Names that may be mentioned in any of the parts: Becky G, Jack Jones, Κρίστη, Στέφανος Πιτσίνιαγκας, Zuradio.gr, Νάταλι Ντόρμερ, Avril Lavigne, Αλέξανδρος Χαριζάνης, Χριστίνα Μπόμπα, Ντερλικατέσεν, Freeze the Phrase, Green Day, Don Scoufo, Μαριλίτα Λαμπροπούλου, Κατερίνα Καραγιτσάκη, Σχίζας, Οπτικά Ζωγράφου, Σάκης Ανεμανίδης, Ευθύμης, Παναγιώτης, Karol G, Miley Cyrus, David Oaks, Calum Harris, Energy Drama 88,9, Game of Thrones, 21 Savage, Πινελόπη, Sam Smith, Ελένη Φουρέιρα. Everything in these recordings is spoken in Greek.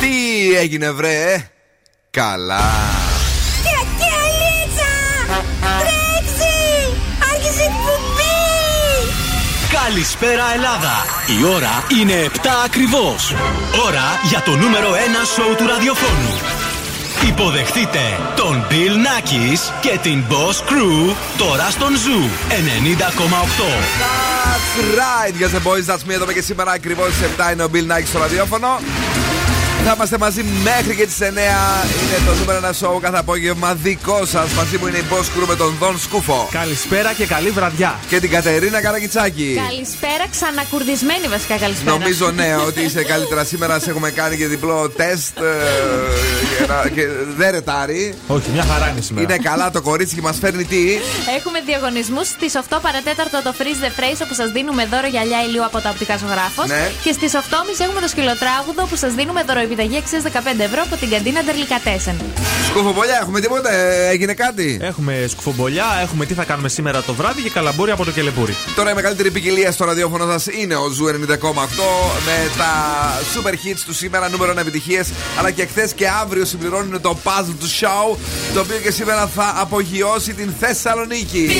Τι έγινε βρε? Καλά. Καλησπέρα Ελλάδα. Η ώρα είναι 7 ακριβώς. Ώρα για το νούμερο 1 σοου του ραδιοφώνου. Υποδεχτείτε τον Bill Nakis και την Boss Crew τώρα στον Zoo 90,8. That's right, guys and boys, that's me εδώ και σήμερα ακριβώς στις 7 είναι ο Bill Nakis στο ραδιόφωνο. Θα είμαστε μαζί μέχρι και τις 9. Είναι το νούμερο 1 σοου κάθε απόγευμα δικό σας. Μαζί μου είναι η Boss Crew με τον Don Scoufo. Καλησπέρα και καλή βραδιά. Και την Κατερίνα Καραγιτσάκη. Καλησπέρα, ξανακουρδισμένη βασικά καλησπέρα. Νομίζω ναι, ότι είσαι καλύτερα σήμερα. Σε έχουμε κάνει και διπλό τεστ. Και δεν ρετάρει. Όχι, μια χαρά είναι σήμερα. Είναι καλά το κορίτσι και μας φέρνει τι. Έχουμε διαγωνισμούς στις 8 παρατέταρτο το Freeze the Phrase που σας δίνουμε δώρο γυαλιά ηλίου από τα Οπτικά Ζωγράφου. Ναι. Και στις 8.30 έχουμε το σκυλοτράγουδο που σας δίνουμε δώρο επιταγή 15€ από την καντίνα Ντερλικατέσεν. Σκουφομπολιά, έχουμε τίποτα, έγινε κάτι. Έχουμε σκουφομπολιά, έχουμε τι θα κάνουμε σήμερα το βράδυ και καλαμπούρι από το κελεμπούρι. Τώρα η μεγαλύτερη ποικιλία στο ραδιόφωνο σας είναι ο Ζου 90,8 με τα super hits του σήμερα, νούμερο 1 επιτυχίες. Αλλά και χθες και αύριο συμπληρώνουν το puzzle του show, το οποίο και σήμερα θα απογειώσει την Θεσσαλονίκη.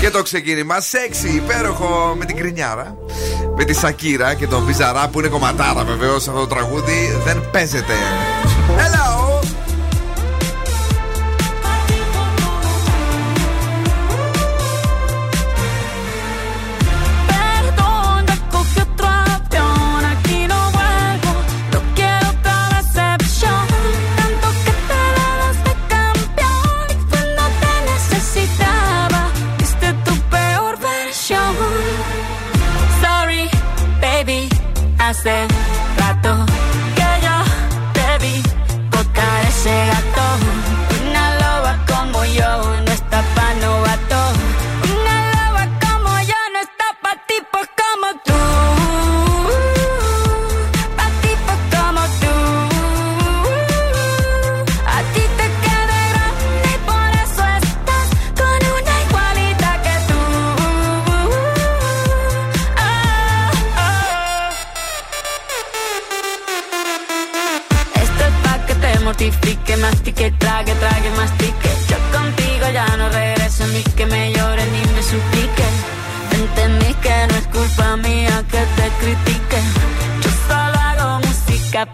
Και το ξεκίνημα σεξι, υπέροχο με την Κρινιάρα, με τη Σακύρα και τον Βιζαρά που είναι κομματάρα βεβαίως. Αυτό το τραγούδι δεν παίζεται. Hello!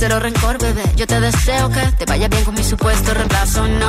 Cero rencor, bebé, yo te deseo que te vaya bien con mi supuesto reemplazo. No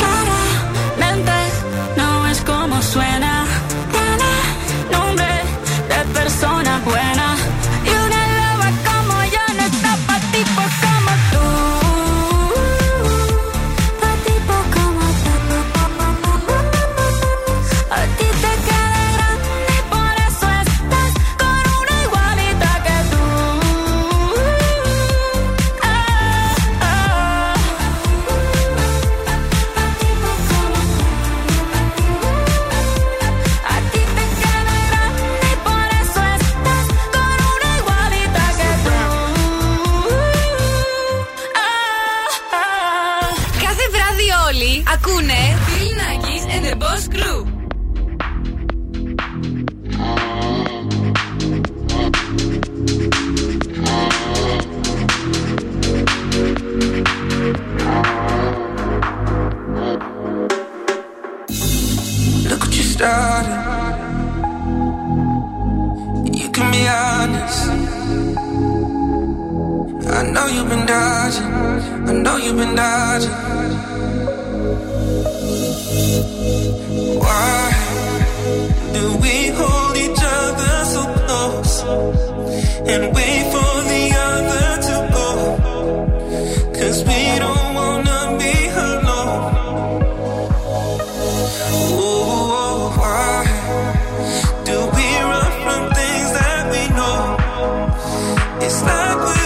claramente no es como suena. Tiene nombre de persona buena. The Boss Crew. Look what you started. You can be honest. I know you've been dodging, I know you've been dodging. Why do we hold each other so close and wait for the other to go? 'Cause we don't wanna be alone. Oh, why do we run from things that we know? It's like we're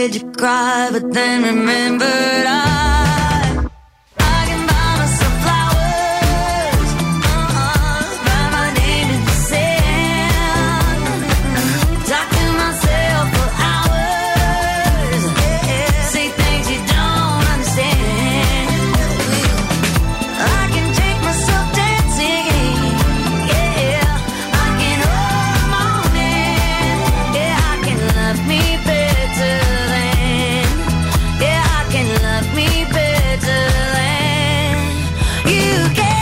did you cry, but then remembered I can buy myself flowers, buy my name in the sand, talking to myself for hours, say things you don't understand. I can take myself dancing, I can hold my own hand, I can love me better than, I can love me better than you can.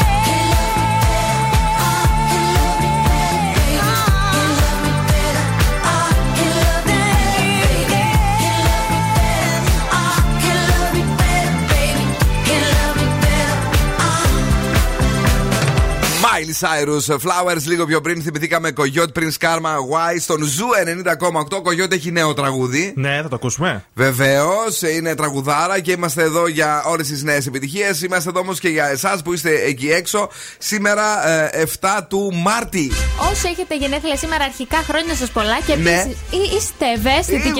Miley Cyrus, Flowers, λίγο πιο πριν θυμηθήκαμε Coyote, Prince Karma, Why, στον Zoo 90,8. Coyote έχει νέο τραγούδι. Ναι, θα το ακούσουμε. Βεβαίως, είναι τραγουδάρα και είμαστε εδώ για όλες τις νέες επιτυχίες. Είμαστε εδώ όμως και για εσάς που είστε εκεί έξω. Σήμερα 7 του Μάρτη. Όσοι έχετε γενέθλια σήμερα, αρχικά χρόνια σας πολλά και επίσης είστε ευαίσθητοι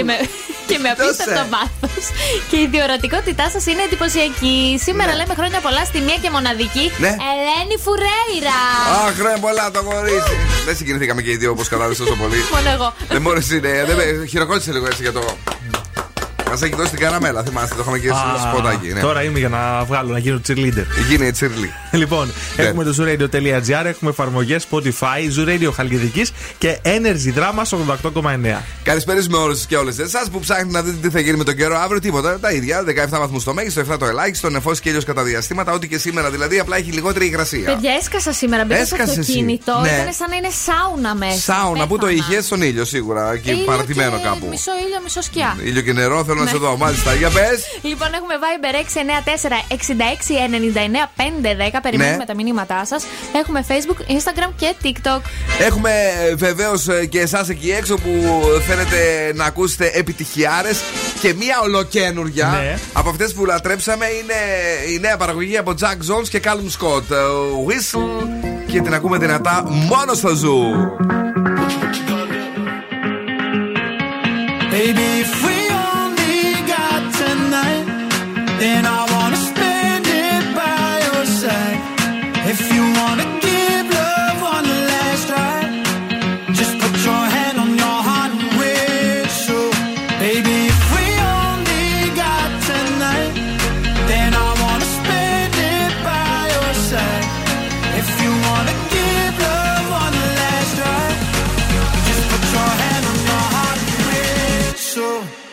και με απίστευτο βάθος. Και η διορατικότητά σας είναι εντυπωσιακή. Σήμερα λέμε χρόνια πολλά στη μία και μοναδική Ελένη Φουρέιρα. Αχ, ρε, πολλά το κορίτσι. Δεν συγκινηθήκαμε και οι δύο, όπως κατάλαβες, τόσο πολύ. Μόνο εγώ. Δεν μπορείς, χειροκρότησε λίγο έτσι για το. Μας έχει δώσει την καραμέλα, θυμάστε, το είχαμε και στο σποτάκι. Τώρα είμαι για να βγάλω, να γίνω cheerleader. Γίνε cheerleader. Λοιπόν, έχουμε το Zuradio.gr, έχουμε εφαρμογές Spotify, Zuradio Χαλκιδικής και Energy Drama 88,9. Καλησπέρας με όλους και όλες εσάς που ψάχνετε να δείτε τι θα γίνει με τον καιρό αύριο. Τίποτα, τα ίδια. 17 βαθμούς το μέγιστο, 7 το ελάχιστο, νεφός και ήλιος κατά διαστήματα, ό,τι και σήμερα δηλαδή, απλά έχει λιγότερη υγρασία. Παιδιά, έσκασα σήμερα, μπήκα στο αυτοκίνητο, ήταν σαν να είναι σάουνα μέσα. Σάουνα, πού το είχε, στον ήλιο σίγουρα και παρατημένο κάπου. Μισό ήλιο, μισό σκιά. Ήλιο και νερό, θέλω. Ναι. Εδώ, μάλιστα, για πες. Λοιπόν, έχουμε Viber 694-6699-510. Περιμένουμε τα μηνύματά σας. Έχουμε Facebook, Instagram και TikTok. Έχουμε βεβαίως και εσάς εκεί έξω που θέλετε να ακούσετε επιτυχιάρες. Και μία ολοκένουργια από αυτές που λατρέψαμε είναι η νέα παραγωγή από Jack Jones και Calum Scott, Whistle. Και την ακούμε δυνατά μόνο στο Zoo. Baby, then I wanna spend it by your side. If you wanna give love on the last try, just put your hand on your heart and whistle. Baby, if we only got tonight, then I wanna spend it by your side. If you wanna give love on the last try, just put your hand on your heart and whistle.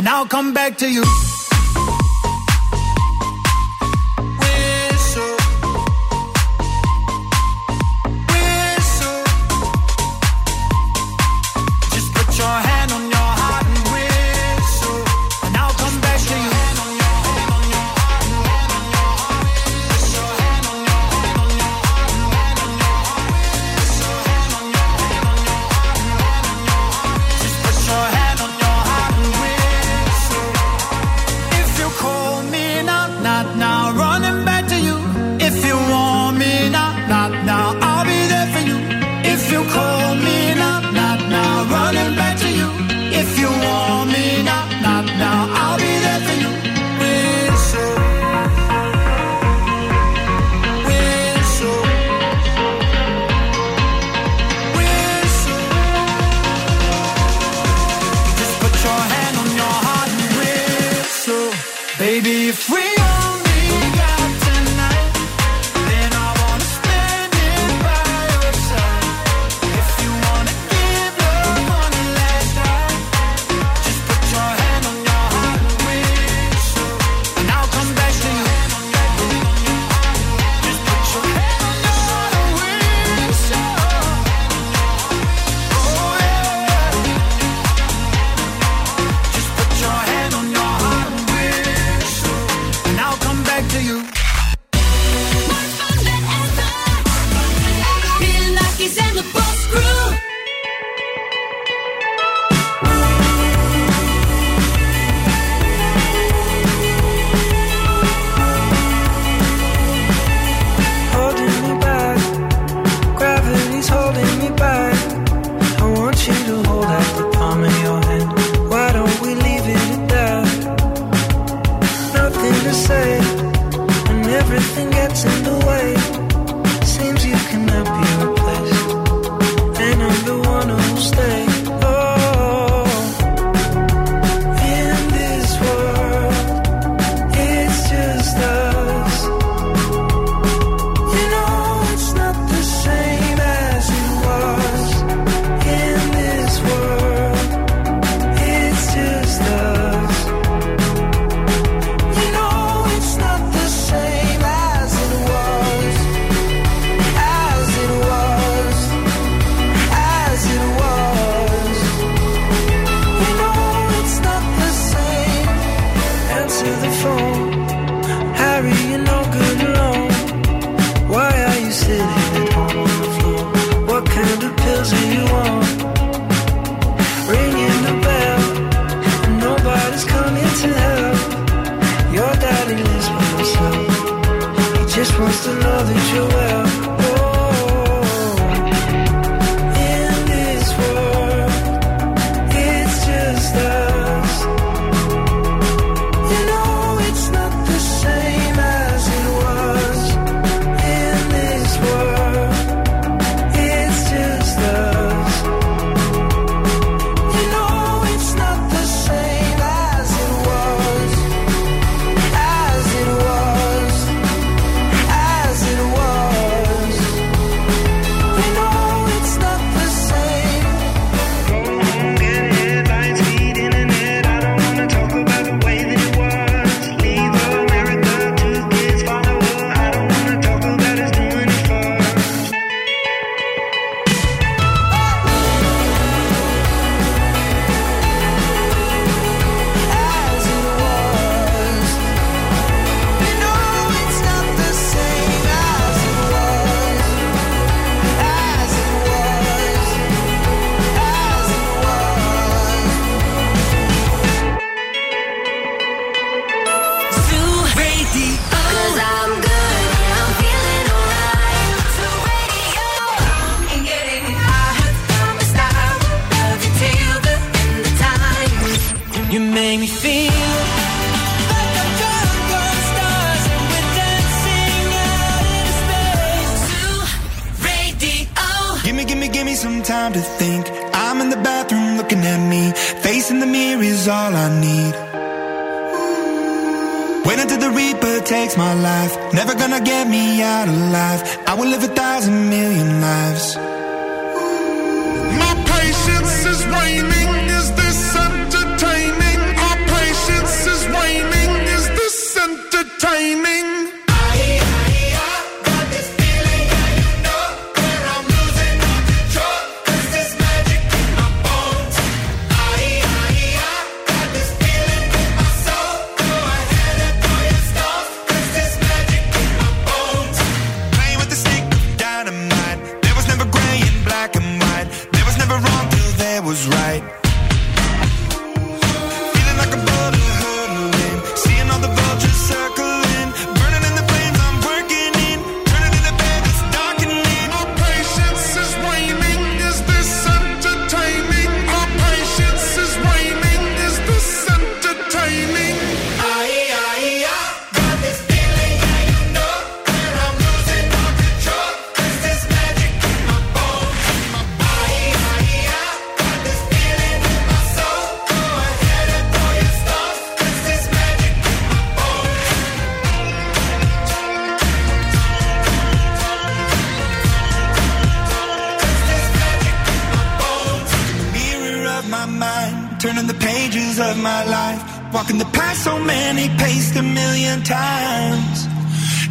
And I'll come back to you.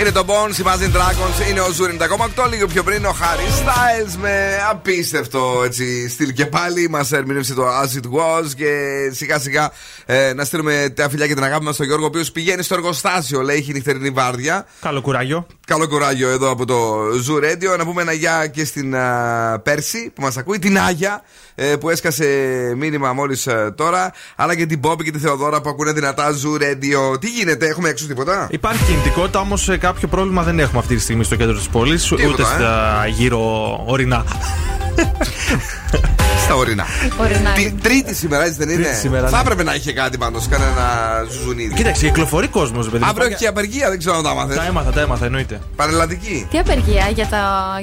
Είναι το Bones, Imagine Dragons, είναι ο Zoo 90,8. Λίγο πιο πριν ο Harry Styles με απίστευτο έτσι στυλ και πάλι. Μας ερμηνεύσε το As It Was. Και σιγά σιγά να στείλουμε τα φιλιά και την αγάπη μας στον Γιώργο, ο οποίος πηγαίνει στο εργοστάσιο. Λέει, έχει νυχτερινή βάρδια. Καλό κουράγιο. Καλό κουράγιο εδώ από το Zoo Radio. Να πούμε ένα γεια και στην Πέρση που μας ακούει, την Άγια που έσκασε μήνυμα μόλις τώρα, αλλά και την Μπόμπη και τη Θεοδώρα που ακούνε δυνατά Zoo Radio. Τι γίνεται, έχουμε έξω τίποτα? Υπάρχει κινητικότητα, όμως κάποιο πρόβλημα δεν έχουμε αυτή τη στιγμή στο κέντρο της πόλης, τίποτα, ούτε στα γύρω ορεινά. Στα ορεινά. Τρίτη σήμερα, έτσι δεν είναι? Σήμερα, θα έπρεπε να είχε κάτι πάνω σε κανένα ζουζουνίδι. Κοίταξε, κυκλοφορεί κόσμος. Αύριο έχει και απεργία, δεν ξέρω αν τα μάθες. Τα έμαθα, εννοείται. Πανελλαδική. Τι απεργία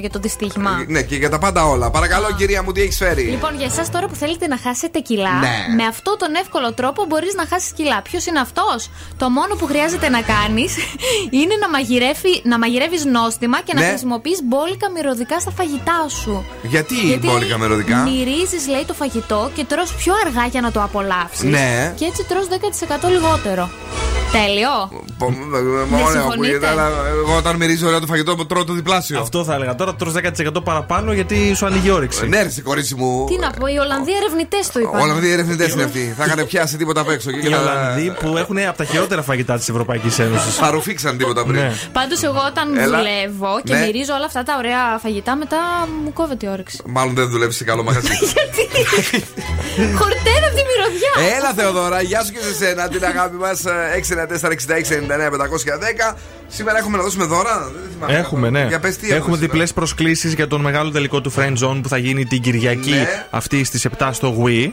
για το δυστύχημα. Ναι, και για τα πάντα όλα. Παρακαλώ, κυρία μου, τι έχεις φέρει? Λοιπόν, για εσάς τώρα που θέλετε να χάσετε κιλά, με αυτόν τον εύκολο τρόπο μπορείς να χάσεις κιλά. Ποιος είναι αυτός? Το μόνο που χρειάζεται να κάνεις είναι να μαγειρεύεις νόστιμα και να χρησιμοποιείς μπόλικα μυρωδικά στα φαγητά σου. Γιατί μπόλικα μυρωδικά? Μυρίζεις, λέει, το φαγητό και τρως πιο αργά για να το απολαύσεις. Ναι. Και έτσι τρως 10% λιγότερο. Τέλειο. Συμφωνείτε? Εγώ όταν μυρίζω ωραίο το φαγητό τρώω το διπλάσιο. Αυτό θα έλεγα. Τώρα τρως 10% παραπάνω γιατί σου ανοίγει όρεξη. Ναι, ρε κορίτσι μου. Τι να πω, οι Ολλανδοί ερευνητές το είπαν. Ολλανδοί ερευνητές είναι αυτοί. Θα είχαν πιάσει τίποτα απ' έξω. Οι Ολλανδοί που έχουν από τα χειρότερα φαγητά της Ευρωπαϊκής Ένωσης. Παρουφίξαν τίποτα πριν. Πάντως εγώ όταν δουλεύω και μυρίζω όλα αυτά τα ωραία φαγητά, μετά μου κόβεται η όρεξη. Μάλλον δεν δουλεύει σε καλό μαγαζί. Γιατί? Χορτέρα αυτή η μυρωδιά. Έλα, Θεοδωρά, γεια σου και σε σένα, την αγάπη μας. 694-6699-510. Σήμερα έχουμε να δώσουμε δώρα. Έχουμε, ναι. Για πες, έχουμε διπλές προσκλήσεις για τον μεγάλο τελικό του Friend Zone που θα γίνει την Κυριακή αυτή στις 7 στο Wii.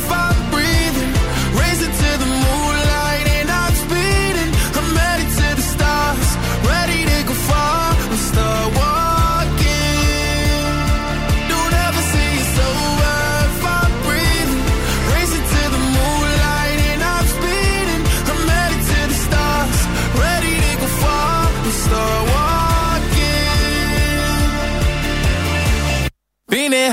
if I'm breathing, racing to the moonlight and I'm speeding. I'm headed to the stars, ready to go far and start walking. Don't ever say it's over if I'm breathing, racing to the moonlight and I'm speeding. I'm headed to the stars, ready to go far and start walking. Been it.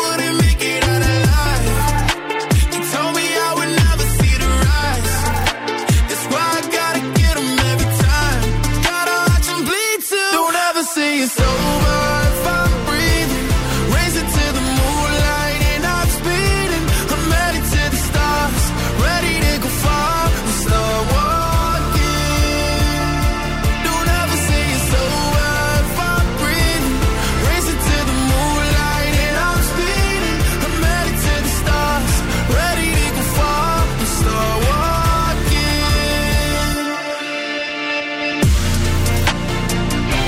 wouldn't make it out of. It's over if I'm breathing, racing to the moonlight and I'm speeding. I'm headed to the stars, ready to go far and start walking. Don't ever say it's over if I'm breathing, racing to the moonlight and I'm speeding. I'm headed to the stars, ready to go far and start walking.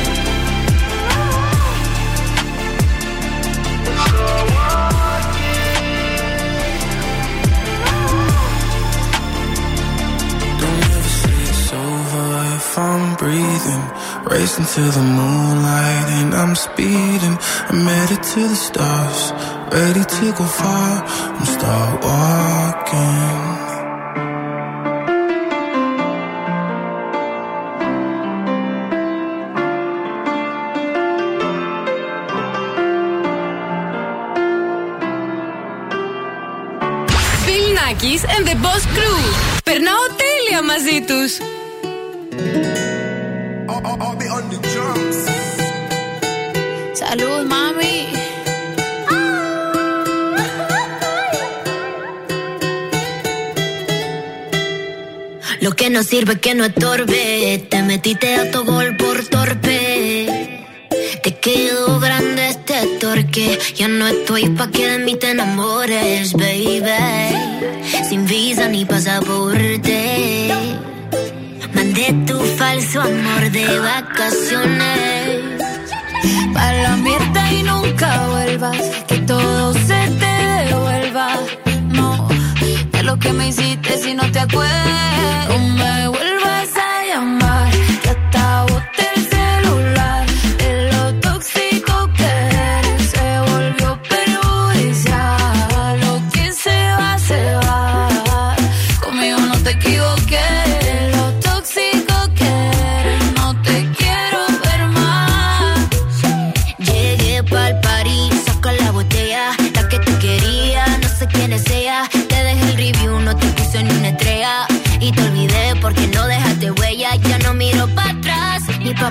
If I'm breathing, racing to the moonlight and I'm speeding. I'm headed to the stars, ready to go far and start walking. Bill Nakis and the Boss Crew. Περνάω τέλεια μαζί τους. I'll be on the drums. Salud, mami. Lo que no sirve es que no estorbe. Te metiste a tu gol por torpe. Te quedó grande este torque. Ya no estoy pa' que de mí te enamores, baby. Sin visa ni pasaporte. De tu falso amor de vacaciones. Pa' la mierda y nunca vuelvas. Que todo se te devuelva. No, de lo que me hiciste si no te acuerdas. No me vuelvas a llamar. Que hasta boté el celular. De lo tóxico que eres se volvió perjudicial. Lo que se va. Conmigo no te equivoques. Porque no dejaste huella, ya no miro para atrás ni pa'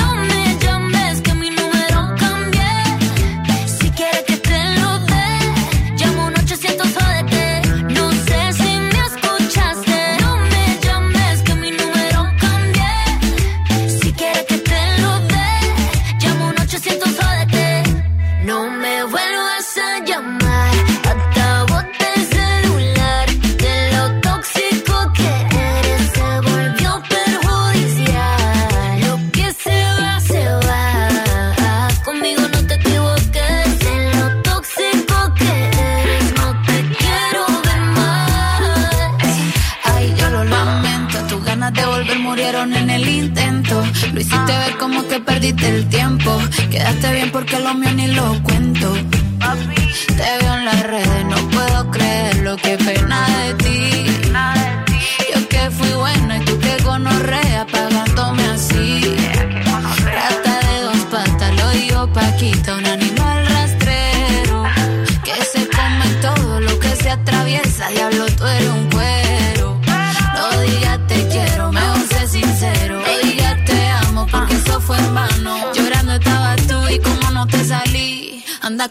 No me llames que mi número cambié. Si quieres que perdiste el tiempo. Quedaste bien porque lo mío ni lo cuento. Papi, te veo en las redes, no puedo creer lo que pena de ti. Yo que fui buena y tú que gonorrea pagándome así. Rata de dos patas, lo digo Paquita, un animal rastrero que se come todo lo que se atraviesa. Diablo, tú eres un cuero. No digas te quiero, me once sincero. No digas te amo porque eso fue en vano. Llorando estabas tú y como no te salí. Andas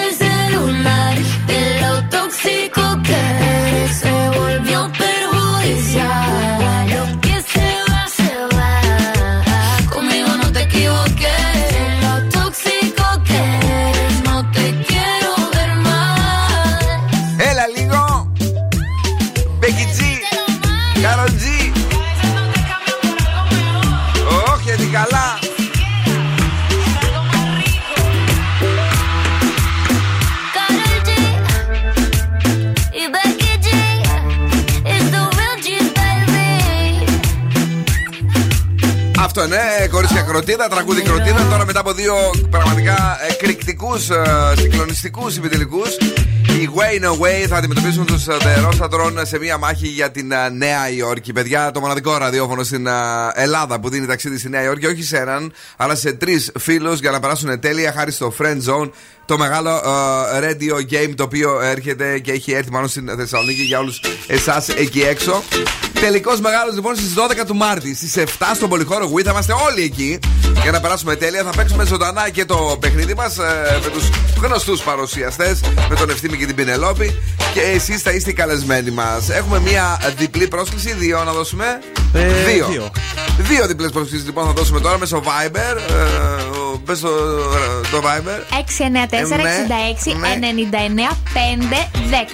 el celular. De lo tóxico que eres se volvió perjudicial. Lo que se va, se va. Conmigo no te equivoques. De lo tóxico que eres no te quiero ver más. Έλα λίγο Becky G, Karol G. Όχι, τι καλά. Αυτό ναι, κορίτσια Κροτίδα, τραγούδι Κροτίδα. Τώρα μετά από δύο πραγματικά εκρηκτικούς, συγκλονιστικούς επιτελικούς, οι Wayne Away θα αντιμετωπίσουν τους The Rostatron σε μία μάχη για την Νέα Υόρκη. Παιδιά, το μοναδικό ραδιόφωνο στην Ελλάδα που δίνει ταξίδι στη Νέα Υόρκη, όχι σε έναν, αλλά σε τρεις φίλους για να περάσουν τέλεια χάρη στο Friend Zone, το μεγάλο radio game το οποίο έρχεται και έχει έρθει μάλλον στην Θεσσαλονίκη για όλους εσάς εκεί έξω. Τελικός μεγάλος λοιπόν στις 12 του Μάρτη, στις 7 στον Πολυχώρο Wii. Θα είμαστε όλοι εκεί για να περάσουμε τέλεια. Θα παίξουμε ζωντανά και το παιχνίδι μας με τους γνωστούς παρουσιαστές, με τον Ευθύμη και την Πινελόπη. Και εσείς θα είστε οι καλεσμένοι μας. Έχουμε μία διπλή πρόσκληση, δύο να δώσουμε. Δύο διπλές πρόσκλησεις λοιπόν θα δώσουμε τώρα μέσω Viber. Πες το Viber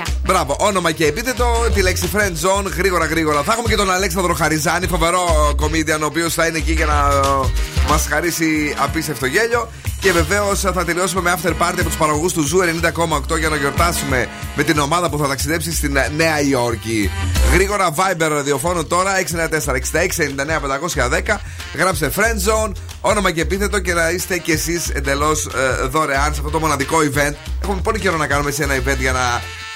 694-66-99-510. Μπράβο, όνομα και επίθετο, τη λέξη Friend Zone, γρήγορα γρήγορα. Θα έχουμε και τον Αλέξανδρο Χαριζάνη, φοβερό comedian, ο οποίος θα είναι εκεί για να μας χαρίσει απίστευτο γέλιο. Και βεβαίως θα τελειώσουμε με after party από τους παραγωγούς του Zoo 90,8 για να γιορτάσουμε με την ομάδα που θα ταξιδέψει στην Νέα Υόρκη. Γρήγορα Viber ραδιοφώνου τώρα 694-66-99-510. Γράψτε Friend Zone, όνομα και επίθετο και να είστε κι εσείς εντελώς δωρεάν σε αυτό το μοναδικό event. Έχουμε πολύ καιρό να κάνουμε σε ένα event για να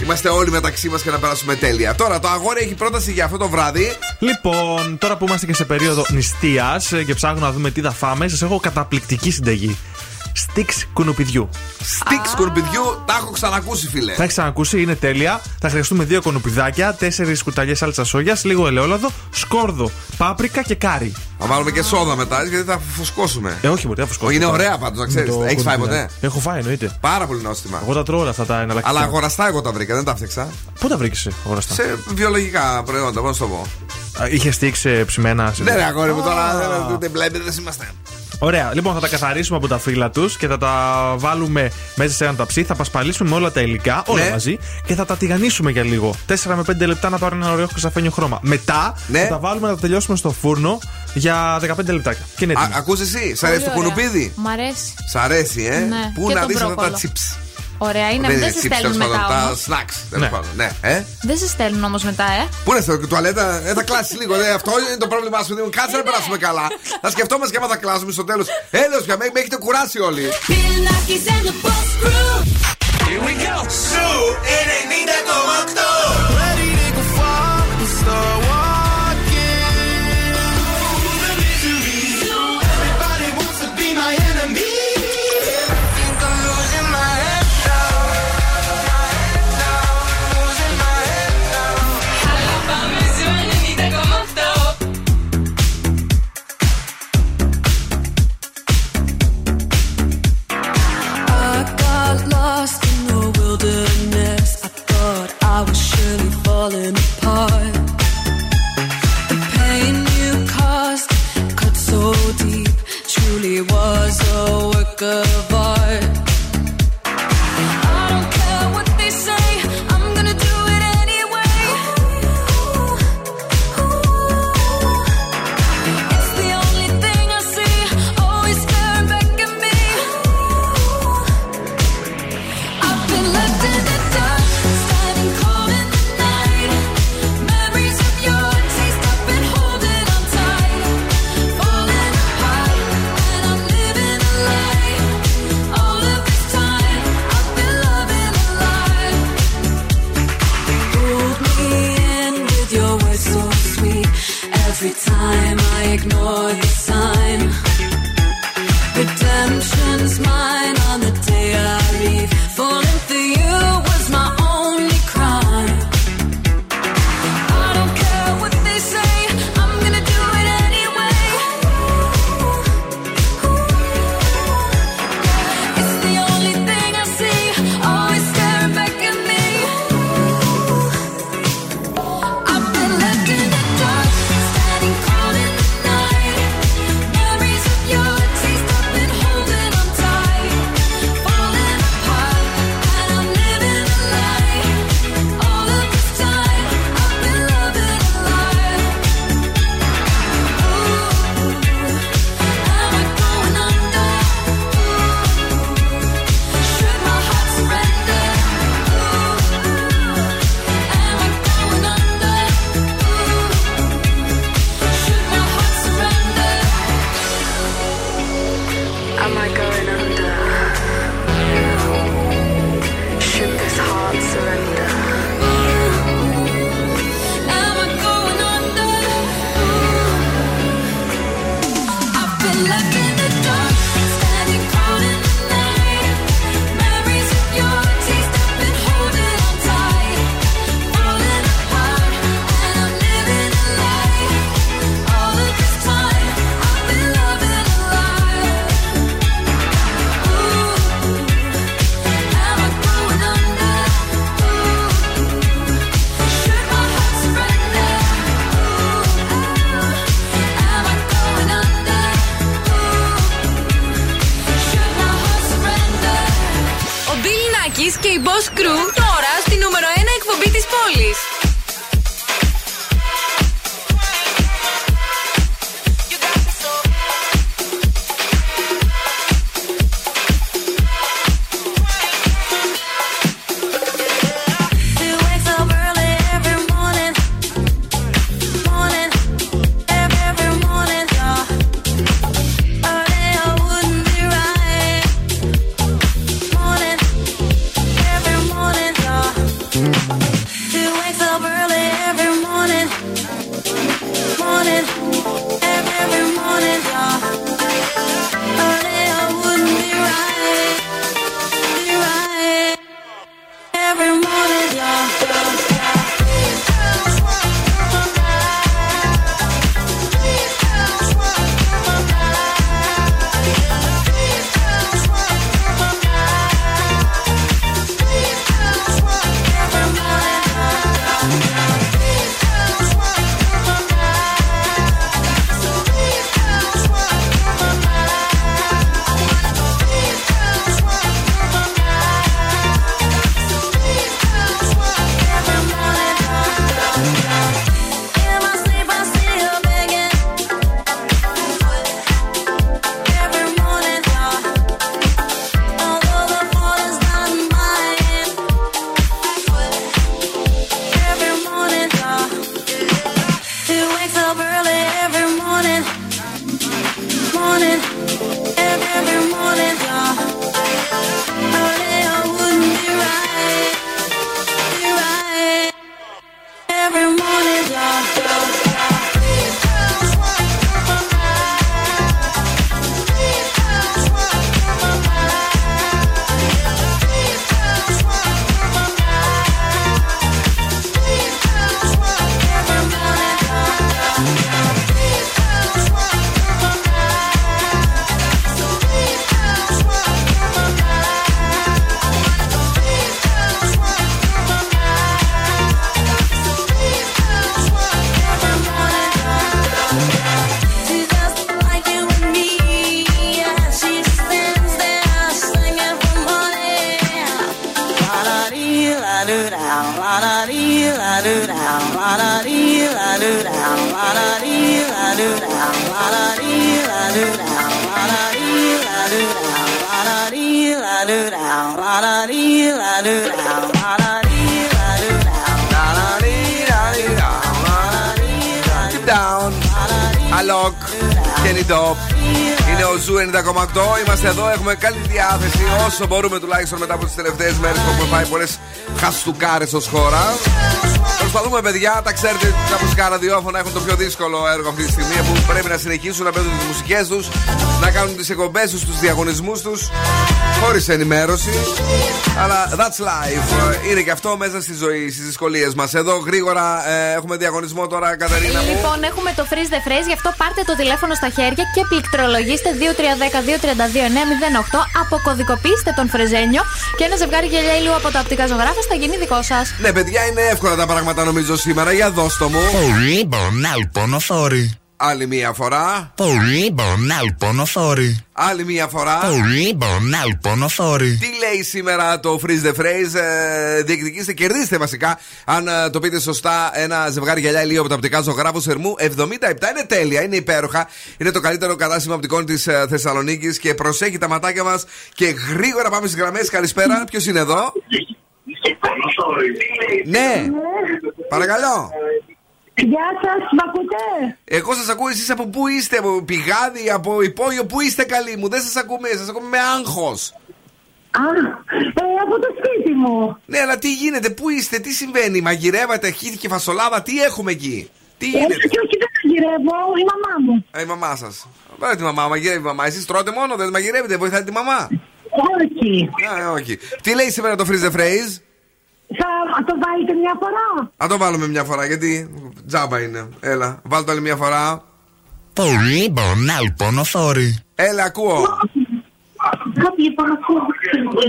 είμαστε όλοι μεταξύ μας και να περάσουμε τέλεια. Τώρα το αγόρι έχει πρόταση για αυτό το βράδυ. Λοιπόν, τώρα που είμαστε και σε περίοδο νηστείας και ψάχνουμε να δούμε τι θα φάμε, σας έχω καταπληκτική συνταγή. Στίξ κουνουπιδιού. Στίξ κουνουπιδιού, τα έχω ξανακούσει, φίλε. Τα έχει ξανακούσει, είναι τέλεια. Θα χρειαστούμε 2 κουνουπιδάκια, 4 κουταλιές σάλτσα σόγιας, λίγο ελαιόλαδο, σκόρδο, πάπρικα και κάρι. Θα βάλουμε και σόδα μετά, γιατί θα φουσκώσουμε. Όχι, μπορεί να φουσκώσουμε. Είναι ωραία πάντως, να ξέρεις. Έχεις φάει ποτέ? Έχω φάει, εννοείται. Πάρα πολύ νόστιμα. Εγώ τα τρώω όλα αυτά τα εναλλακτικά. Αλλά αγοραστά εγώ τα βρήκα, δεν τα έφτιαξα. Πού τα βρήκες αγοραστά? Σε βιολογικά προϊόντα, πώς το πω. Είχε στίξ ψημένα. Ναι, ρε αγόρι μου, τώρα δεν βλέπετε, δεν είμαστε. Ωραία, λοιπόν θα τα καθαρίσουμε από τα φύλλα τους και θα τα βάλουμε μέσα σε ένα ταψί. Θα πασπαλίσουμε με όλα τα υλικά, όλα μαζί, και θα τα τηγανίσουμε για λίγο. 4 με 5 λεπτά να πάρουν ένα ωραίο χρυσαφένιο χρώμα. Μετά θα τα βάλουμε να τα τελειώσουμε στο φούρνο για 15 λεπτάκια. Και είναι έτοιμο. Ακούς εσύ, σ' αρέσει το κουνουπίδι? Μ' αρέσει. Σ' αρέσει, ναι. Πού και να δεις αυτά τα τσίπς. Ωραία, είναι. Δεν σε στέλνουν μετά. Τα snacks, τέλος πάντων. Δεν σε στέλνουν όμως μετά, Πού είναι στο τουαλέτα, θα κλάσει λίγο. Αυτό είναι το πρόβλημά σου. Κάτσε να περάσουμε καλά. Θα σκεφτόμαστε και άμα θα κλάσουμε στο τέλος. Έλεος πια, με έχετε κουράσει όλοι. I was surely Και η Boss Crew τώρα στη νούμερο 1 εκπομπή της πόλης. Είναι ο Ζου 90,8. Είμαστε εδώ, έχουμε καλή διάθεση όσο μπορούμε, τουλάχιστον μετά από τις τελευταίες μέρες που έχουμε πάει πολλές χαστουκάρες ως χώρα. Προσπαθούμε, παιδιά, τα ξέρετε, τα μουσικά ραδιόφωνα έχουν το πιο δύσκολο έργο αυτή τη στιγμή, που πρέπει να συνεχίσουν να παίζουν τις μουσικές τους, να κάνουν τις εκπομπές τους, τους διαγωνισμούς τους, χωρίς ενημέρωση. Αλλά that's life. Είναι και αυτό μέσα στη ζωή, στις δυσκολίες μας. Εδώ γρήγορα έχουμε διαγωνισμό τώρα, Κατερίνα. Λοιπόν, έχουμε το Freeze the Phrase, γι' αυτό πάρτε το τηλέφωνο στα χέρια και πληκτρολογήστε 2310-232-908. Αποκωδικοποιήστε τον φρεζένιο και ένα ζευγάρι γυαλιά ηλίου από τα Οπτικά Ζωγράφου θα γίνει δικό σας. Ναι, παιδιά, είναι εύκολα τα πράγματα νομίζω σήμερα. Για δώστο μου. Πολύ μπονάλπονοθόρη. Άλλη μία φορά. Πολύ μπονάλπονοθόρη. Άλλη μία φορά. Πολύ μπονάλπονοθόρη. Τι λέει σήμερα το Freeze the Phrase? Διεκδικήστε, κερδίστε βασικά, αν το πείτε σωστά, ένα ζευγάρι γυαλιά ηλίου από τα Οπτικά Ζωγράφου Ερμού 77. Είναι τέλεια, είναι υπέροχα. Είναι το καλύτερο κατάστημα οπτικών της Θεσσαλονίκης και προσέχει τα ματάκια μας. Και γρήγορα πάμε στις γραμμές. Καλησπέρα. Ποιος είναι εδώ? Ναι, παρακαλώ. Γεια σας, μ' ακούτε? Εγώ σας ακούω, εσείς από πού είστε? Από Πηγάδι, από Υπόγειο, πού είστε καλοί μου? Δεν σας ακούμε, σας ακούμε με άγχος. Α, από το σπίτι μου. Ναι, αλλά τι γίνεται, πού είστε, τι συμβαίνει? Μαγειρεύατε, χύθηκε φασολάδα, τι έχουμε εκεί? Τι γίνεται? Όχι, όχι, δεν μαγειρεύω η μαμά μου. Η μαμά σας. Πάρε τη μαμά, μαγειρεύει η μαμά. Εσείς τρώτε μόνο, δεν μαγειρεύετε, βοηθάτε τη μαμά. Όχι. Όχι. Τι λέει σήμερα το Freeze the Phrase? Θα το βάλετε μια φορά. Α, το βάλουμε μια φορά, γιατί τζάμπα είναι. Έλα, βάλτε άλλη μια φορά. Πολύ μπονάλ πονοθόρη. Έλα, ακούω.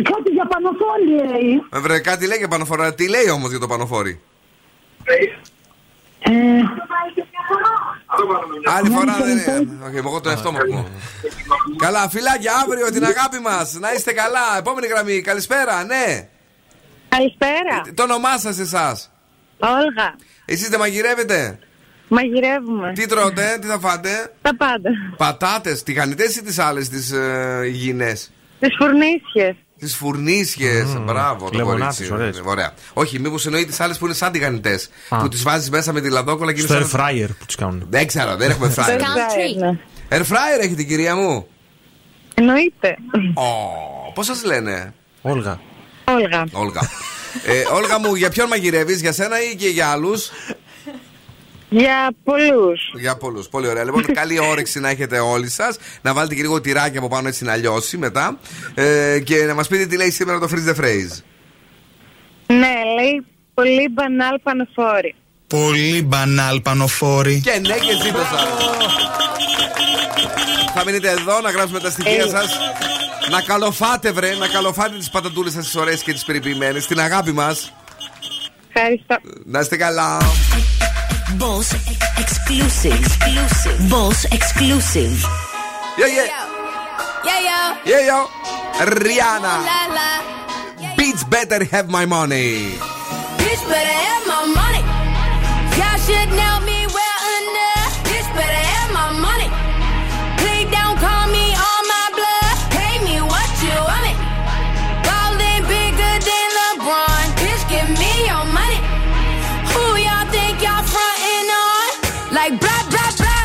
Κάτι για πανοφόρη λέει. Βρε, κάτι λέει για πανοφόρη. Τι λέει όμως για το πανοφόρη? Άλλη φορά δεν είναι. Εγώ το εαυτό μου. Καλά, φιλάκια, αύριο την αγάπη μας. Να είστε καλά. Επόμενη γραμμή. Καλησπέρα, ναι. Καλησπέρα. Το όνομά σας εσάς? Όλγα. Εσείς δεν μαγειρεύετε? Μαγειρεύουμε. Τι τρώτε, τι θα φάτε? Τα πάντα. Πατάτες, τηγανιτές ή τις άλλες τις υγιεινές? Τις φουρνίσιες. Τις φουρνίσιες, μπράβο. Το κορίτσι. Ωραία. Όχι, μήπως εννοεί τις άλλες που είναι σαν τηγανιτές. Που τις βάζεις μέσα με τη λαδόκολα και στο air fryer που τις κάνουν. Δεν ξέρω, δεν έχουμε fryer. Air fryer έχετε, κυρία μου? Εννοείται. Πώς σας λένε? Όλγα. Όλγα μου, για ποιον μαγειρεύεις, για σένα ή και για άλλους? Για πολλούς. Για πολλούς. Πολύ ωραία. Λοιπόν, καλή όρεξη να έχετε όλοι σας. Να βάλετε και λίγο τυράκι από πάνω έτσι να λιώσει μετά. Και να μας πείτε τι λέει σήμερα το Freeze the Phrase. Ναι, λέει πολύ μπανάλ πανοφόρη. Πολύ μπανάλ πανοφόρη. Και ναι, και εσύ το θα μείνετε εδώ να γράψουμε τα στοιχεία σας. Να καλοφάτε, βρε. Να καλοφάτε τις πατατούλες σας τις ωραίες και τις περιποιημένες. Την αγάπη μας. Ευχαριστώ. Να είστε καλά. Boss exclusive. Boss exclusive. Yeah, yeah. Yeah, yo. Yeah, yo. Rihanna. La, la. Yeah, beats better have my money. Bitch better have my money. Y'all should know me well enough. Bitch better have my money. Please don't call me on my blood. Pay me what you want it. Ballin' bigger than LeBron. Bitch, give me your money. Who y'all think y'all front? Like blah, blah, blah.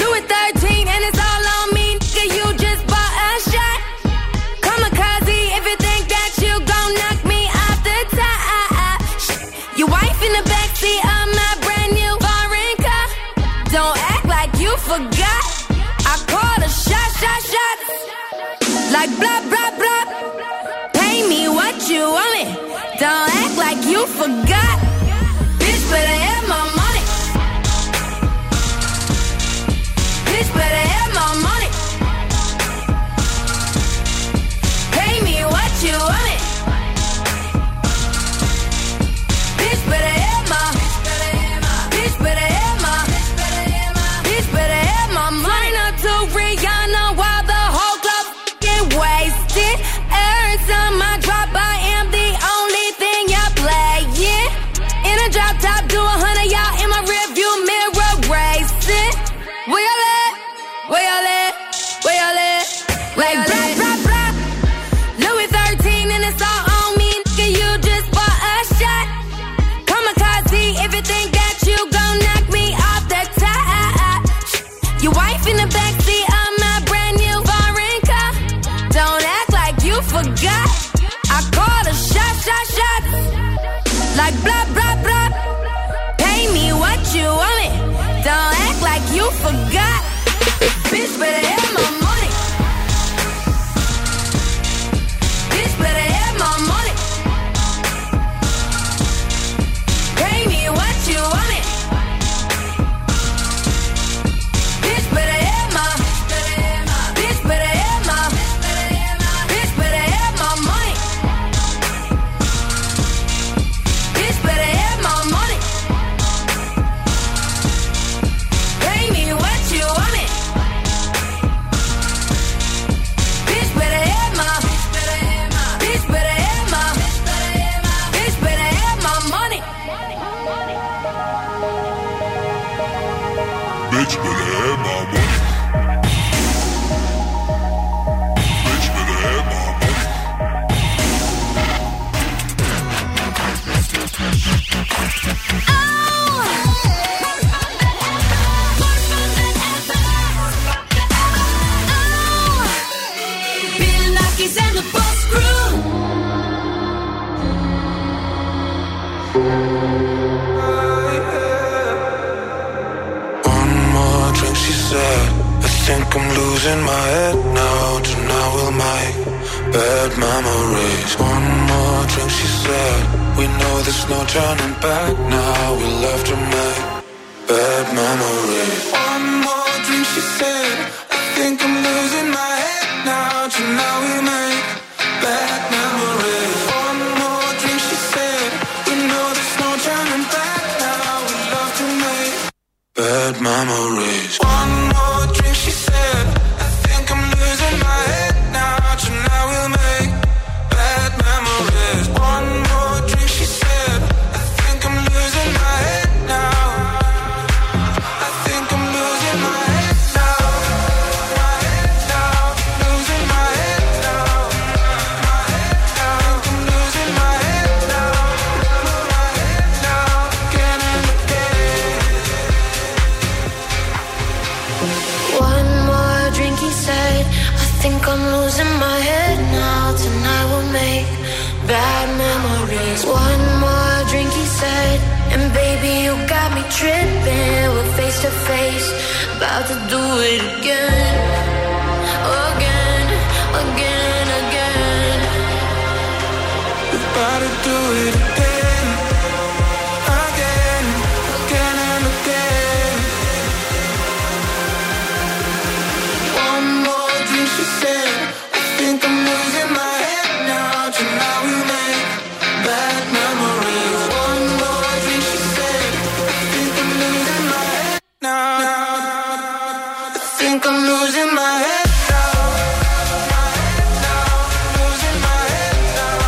Louis 13 and it's all on me. Nigga, you just bought a shot. Kamikaze, if you think that you gon' knock me off the top. Your wife in the backseat of my brand new foreign car. Don't act like you forgot. I call a shot, shot, shot. Like blah, blah, blah. Pay me what you want me. Don't act like you forgot. Bitch, but I am my mom. Bitch better have my money. Pay me what you want it. Bitch better have my. Bitch better have my. Bitch better have my money. Up to Rihanna while the whole club f***ing wasted. Every time I drop, I am the only thing y'all playing. In a drop top, do 100 y'all in my rearview mirror racing. Where y'all at? Where y'all at? Where y'all at? Like blah, blah, blah. Louis 13 and it's all on me. Nigga, you just bought a shot. Kamikaze, if you think that you gon' knock me off the top. Your wife in the backseat of my brand new foreign car. Don't act like you forgot. I called a shot, shot, shot. Like blah, blah, blah. Pay me what you want me. Don't act like you forgot. Bitch better have my money. Bitch better have my money. Pay me what you want it. Bitch better have my. Bitch better have my. Bitch better have my money. Bitch better have my money. Pay me what you want. think I'm losing my head now. Tonight we'll make bad memories. One more drink, she said. We know there's no turning back now. We'll have to make bad memories. One more drink, she said. I think I'm losing my head now. Tonight we'll make bad memories. One more drink, she said. We know there's no turning back now. We'll have to make bad memories. One more drink, she said. I think I'm losing my head now. Tonight we'll make bad memories. One more drink, she said. I think I'm losing my head now. I think I'm losing my head now. My head now. Losing my head now. My head now. I think I'm losing my head now. My head now. Again and again. One more drink, he said. I think I'm losing my head now. Tonight we'll make bad memories. One more drink, he said. And baby, you got me tripping. We're face to face, about to do it again. Again, again, again. We're about to do it again. Again, again and again. One more drink, she said. I think I'm losing my head now. Tonight we make bad memories. One more drink, she said. I think I'm losing my head now. I think I'm losing my head now. My head now. Losing my head now.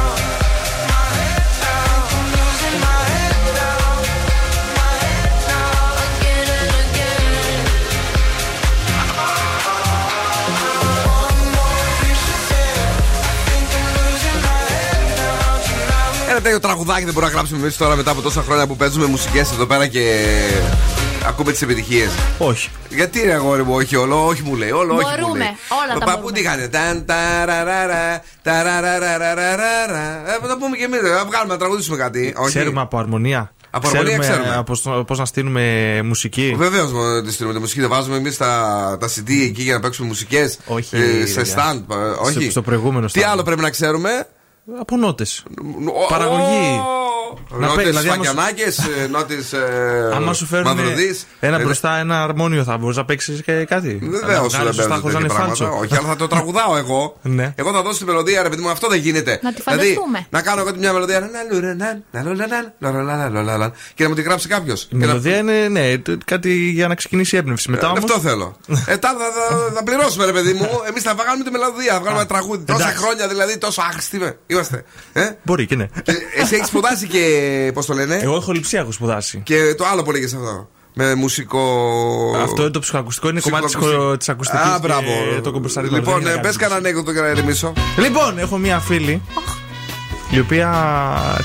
My head now. I'm losing my head now. My head now. Again and again. One more drink, she said. I think I'm losing my head now. Tonight we. Ένα τέτοιο τραγουδάκι δεν μπορούμε να γράψουμε εμείς τώρα μετά από τόσα χρόνια που παίζουμε μουσικές εδώ πέρα και ακούμε τις επιτυχίες. Όχι. Γιατί ρε αγόρι μου, όχι όλο, όχι μου λέει. Όλο, όχι μου λέει. Όλα τα παππού τι κάνει. Να πούμε και εμείς, να βγάλουμε, να τραγουδήσουμε κάτι. Ξέρουμε από αρμονία. Από αρμονία ξέρουμε. Πώς να στείλουμε μουσική. Βεβαίως να στείλουμε τη μουσική. Δεν βάζουμε εμείς τα CD εκεί για να παίξουμε μουσικές. Όχι. Σε stand. Όχι. Στο προηγούμενο stand. Τι άλλο πρέπει να ξέρουμε. Από νότες. Παραγωγή. Νότες Φακιανάκες, νότες Μαυρουδής. Ένα μπροστά, ένα αρμόνιο θα μπορούσα να παίξεις και κάτι. Βεβαίω δεν παίζει. Όχι, αλλά θα το τραγουδάω εγώ. Εγώ θα δώσω τη μελωδία, ρε παιδί μου, αυτό δεν γίνεται. Να τη φανταστούμε. Να κάνω εγώ μια μελωδία. Και να μου τη γράψει κάποιο. Η μελωδία είναι, ναι, κάτι για να ξεκινήσει η έμπνευση. Αυτό θέλω. Θα πληρώσουμε, ρε παιδί μου. Εμείς θα βγάλουμε τη μελωδία, θα βγάλουμε τραγούδι. Τόσα χρόνια δηλαδή, τόσο άχρηστη με. Είμαστε. Μπορεί και ναι. Εσύ έχεις σπουδάσει και πώς το λένε. Εγώ έχω λειψία, έχω σπουδάσει. Και το άλλο που λέγες αυτό. Με μουσικό. Αυτό το ψυχοακουστικό είναι κομμάτι της ακουστικής. Α, μπράβο. Λοιπόν, πες κανένα έκδοτο για να ερεμήσω. Λοιπόν, έχω μία φίλη η οποία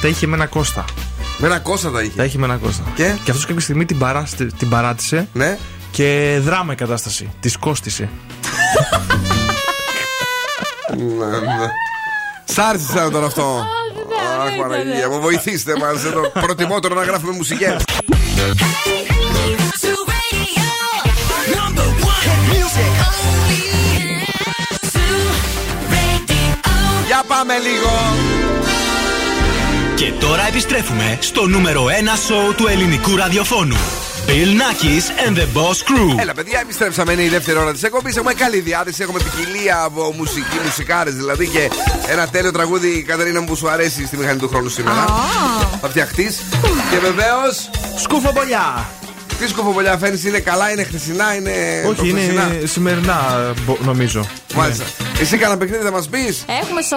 τα είχε με ένα Κώστα. Με ένα Κώστα τα είχε. Τα είχε με ένα Κώστα. Και αυτός κάποια στιγμή την παράτησε. Ναι. Και δράμα η κατάσταση. Της κόστησε. Σ' άρεσε τώρα αυτό. Αχ, Παναγία μου, βοηθήστε μας. Προτιμότερο να γράφουμε μουσικές. Για πάμε λίγο. Και τώρα επιστρέφουμε στο νούμερο 1 σοου του ελληνικού ραδιοφώνου. Bill Nakis and the Boss Crew. Έλα, παιδιά, επιστρέψαμε. Είναι η δεύτερη ώρα της εκπομπής. Έχουμε καλή διάθεση. Έχουμε ποικιλία από μουσική, μουσικάρες δηλαδή. Και ένα τέλειο τραγούδι, Κατερίνα μου, που σου αρέσει στη μηχανή του χρόνου σήμερα. Θα φτιαχτεί. Και βεβαίως. Σκουφομπολιά. Τι σκουφομπολιά φαίνεις, είναι καλά, είναι χθεσινά, είναι. Όχι, είναι σημερινά, νομίζω. Μάλιστα. Εσύ κανένα παιχνίδι θα μας πεις. Έχουμε στις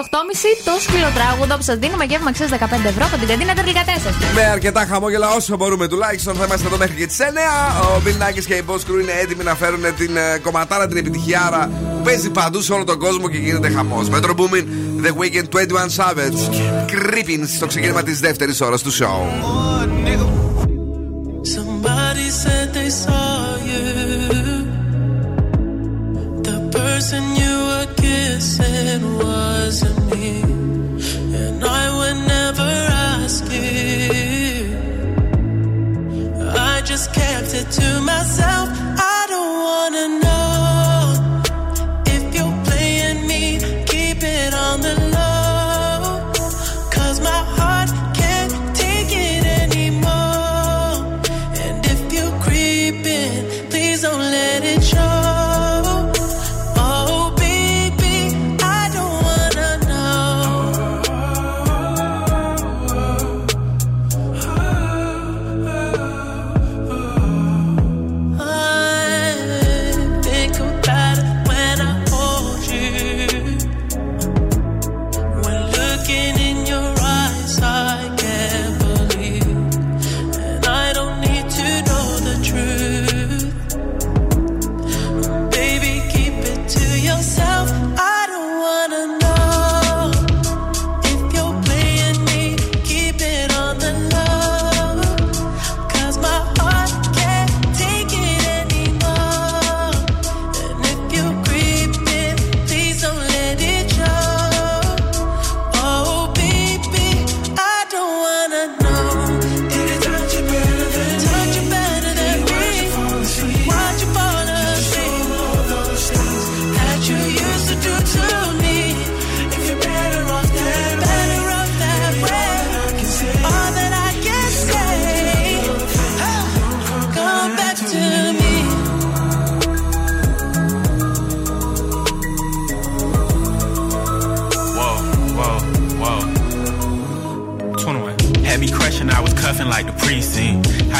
8.30 το σκληροτράγουδο που σας δίνουμε και έχουμε 6-15€ από την Καντίνα Τερλικατέσσας. Με αρκετά χαμόγελα όσο μπορούμε τουλάχιστον. Θα είμαστε εδώ μέχρι και τις 9. Ο Bill Nakis και η Boss Crew είναι έτοιμοι να φέρουν την κομματάρα, την επιτυχιάρα που παίζει παντού σε όλο τον κόσμο και γίνεται χαμός. Metro Boomin, The Weeknd, 21 Savage, Creeping στο ξεκίνημα της δεύτερης ώρας του show. Somebody said they saw you. The person you were kissing wasn't me. And I would never ask you. I just kept it to myself. I don't wanna know.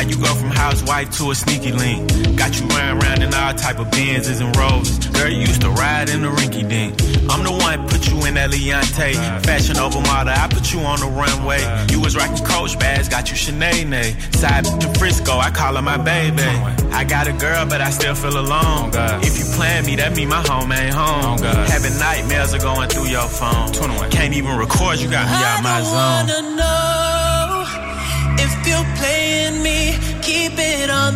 how you go from housewife to a sneaky link. Got you riding around in all type of Benzes and Rolls. Girl, you used to ride in the rinky dink. I'm the one put you in that Leontay. Fashion over model, I put you on the runway. You was rocking Coach bags, got you Sinead. Side to Frisco, I call her my baby. I got a girl, but I still feel alone. If you plan me, that mean my home ain't home. Having nightmares are going through your phone. Can't even record, you got me out my zone. I don't wanna know if you're playing me, keep it on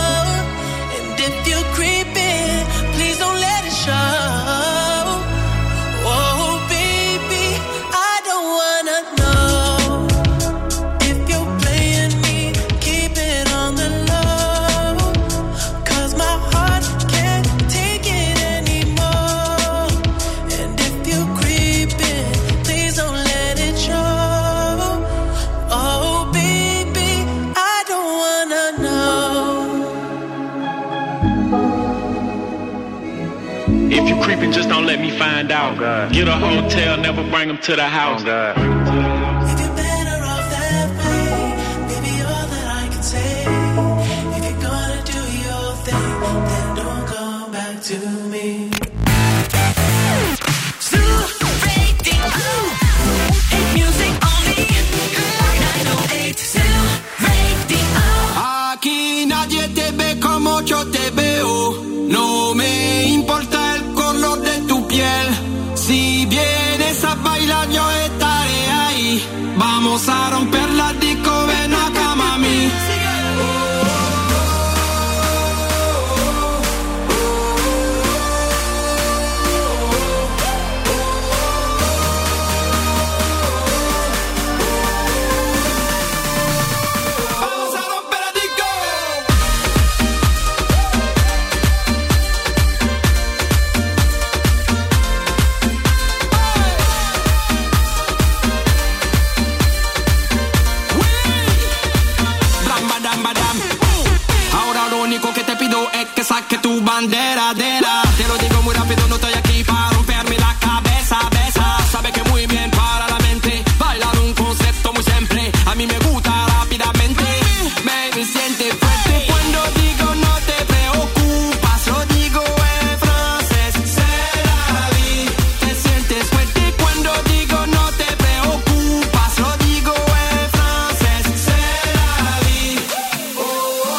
And if you're creeping, please don't let it show. Just don't let me find out. Oh, get a hotel, never bring them to the house. Oh, vamos a romper la disco, ven acá, mami. Saque tu bandera de la. Te lo digo muy rápido, no estoy aquí para romperme la cabeza. Besa, sabe que muy bien para la mente. Bailar un concepto muy simple. A mí me gusta rápidamente. Me siente fuerte cuando digo no te preocupas. Lo digo en francés. C'est la vie. Te sientes fuerte cuando digo no te preocupas. Lo digo en francés. C'est la vie. Oh, oh.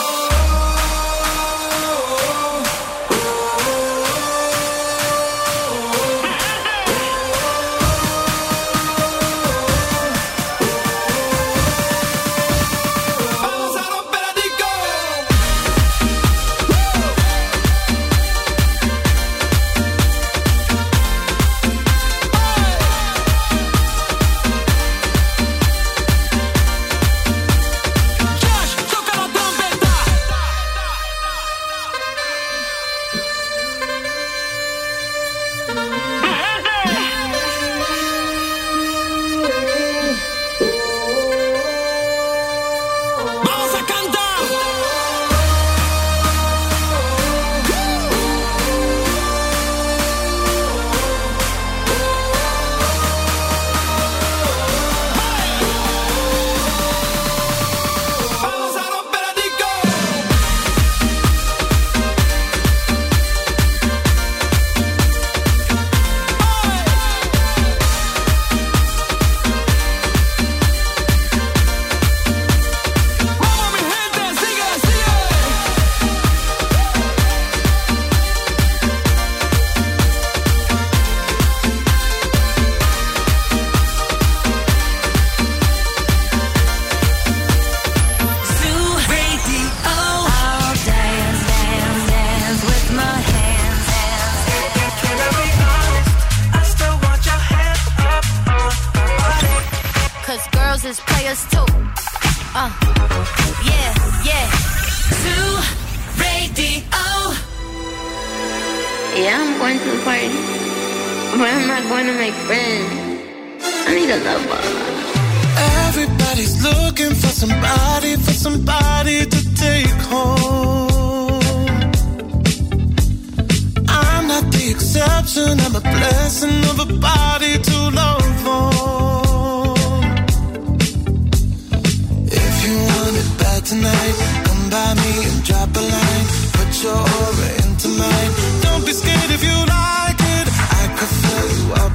I'm a blessing of a body to love for. tonight. Come by me and drop a line. Put your aura into mine. Don't be scared if you like it. I could fill you up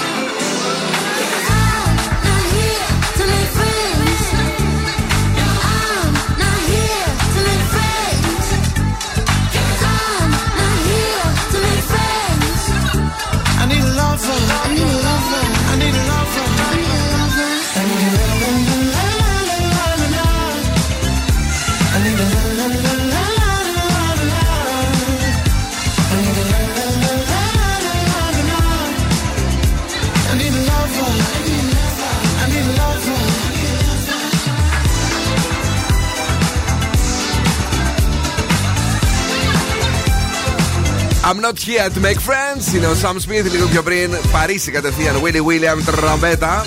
I'm not here to make friends. No, I'm not here to make friends. I'm not here to make friends. I need a lover. I need a lover. I need a lover. I need a lover. I need a la-la-la-la-la-la-la. I need a la-la-la-la-la-la-la. I need a la-la-la-la-la-la-la. I need a lover. I need a lover. I'm not here to make friends. Είναι ο Sam Smith, λίγο πιο πριν Παρίσι κατευθείαν, Willy William τραμβέτα.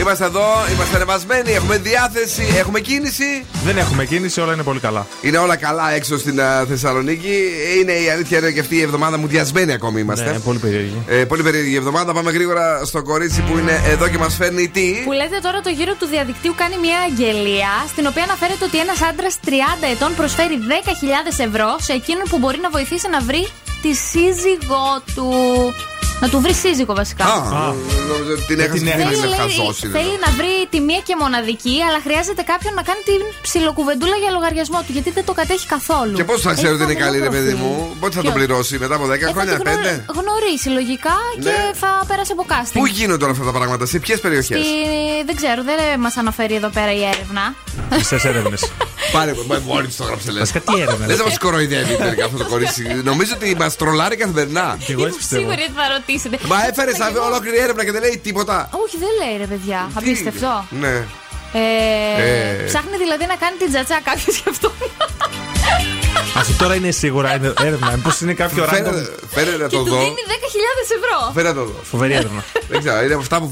Είμαστε εδώ, είμαστε ανεβασμένοι, έχουμε διάθεση, έχουμε κίνηση. Δεν έχουμε κίνηση, όλα είναι πολύ καλά. Είναι όλα καλά έξω στην Θεσσαλονίκη. Είναι η αλήθεια, είναι και αυτή η εβδομάδα μου διασμένη ακόμη είμαστε. Ναι, πολύ περίεργη. Πολύ περίεργη εβδομάδα. Πάμε γρήγορα στο κορίτσι που είναι εδώ και μας φέρνει τι. Που λέτε τώρα το γύρο του διαδικτύου κάνει μια αγγελία, στην οποία αναφέρεται ότι ένας άντρας 30 ετών προσφέρει 10.000 ευρώ σε εκείνον που μπορεί να βοηθήσει να βρει τη σύζυγό του. Να του βρει σύζυγο βασικά. Την έχασε και δεν. Θέλει να βρει τη μία και μοναδική, αλλά χρειάζεται κάποιον να κάνει την ψιλοκουβεντούλα για λογαριασμό του, γιατί δεν το κατέχει καθόλου. Και πώς θα ξέρω ότι είναι καλή, ρε παιδί μου, πότε θα το πληρώσει μετά από 10 χρόνια, 5. Γνωρίζει λογικά και θα πέρασε από κάστινγκ. Πού γίνονται όλα αυτά τα πράγματα, σε ποιες περιοχές? Δεν ξέρω, δεν μας αναφέρει εδώ πέρα η έρευνα. Ποιες έρευνες? Πάρε, μόλι το γράψε, λε. Κάτι έρευνα. Δεν θα μα κοροϊδεύει τελικά αυτό το κορίτσι. Νομίζω ότι μα τρολάρει καθημερινά. Και εγώ σίγουρη ότι θα ρωτήσετε. Μα έφερε ολόκληρη έρευνα και δεν λέει τίποτα. Όχι, δεν λέει, ρε παιδιά. Απίστευτο. Ναι. Ψάχνει δηλαδή να κάνει την τζατσά κάποιο γι' αυτό. Αυτό τώρα είναι σίγουρα έρευνα. Μήπως είναι κάποιο ράντομ. Φέρε να το δω. Και του δίνει 10.000 ευρώ. Φέρε να το δω. Φοβερή έρευνα. Δεν ξέρω, είναι αυτά που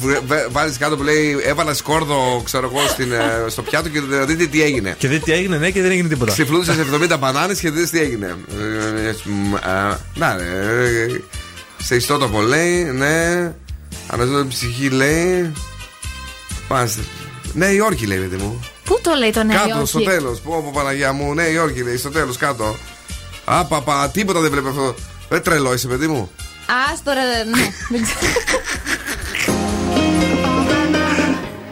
βάζεις κάτω που λέει έβαλα σκόρδο, ξέρω εγώ, στο πιάτο και δείτε τι έγινε. Και δείτε τι έγινε, ναι, και δεν έγινε τίποτα. Ξυφλούδησες 70 μπανάνες και δείτε τι έγινε. Να, ναι. Σε ιστότοπο λέει, ναι. Αναζώντας την ψυχή λέει. Πάστε. Νέα Υόρκη λέει, παιδί μου. Πού το λέει το Νέα Υόρκη? Κάτω στο τέλος. Πού από Παναγία μου, Νέα Υόρκη λέει, στο τέλος κάτω. Απαπα, τίποτα δεν βλέπει αυτό. Δεν τρελό είσαι, παιδί μου. Άστορα, ναι.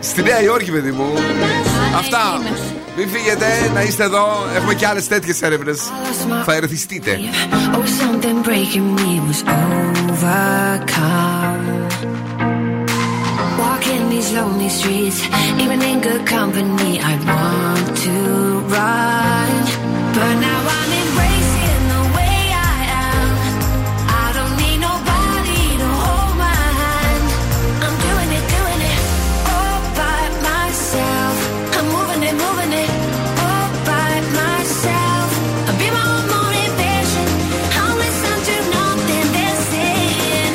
Στη Νέα Υόρκη, παιδί μου. Αυτά. Μην φύγετε, να είστε εδώ. Έχουμε και άλλες τέτοιες έρευνες. Θα ερεθιστείτε. In these lonely streets, even in good company, I want to run, but now I'm embracing the way I am. I don't need nobody to hold my hand. I'm doing it all by myself. I'm moving it all by myself. I'll be my own motivation. I'll listen to nothing they're saying.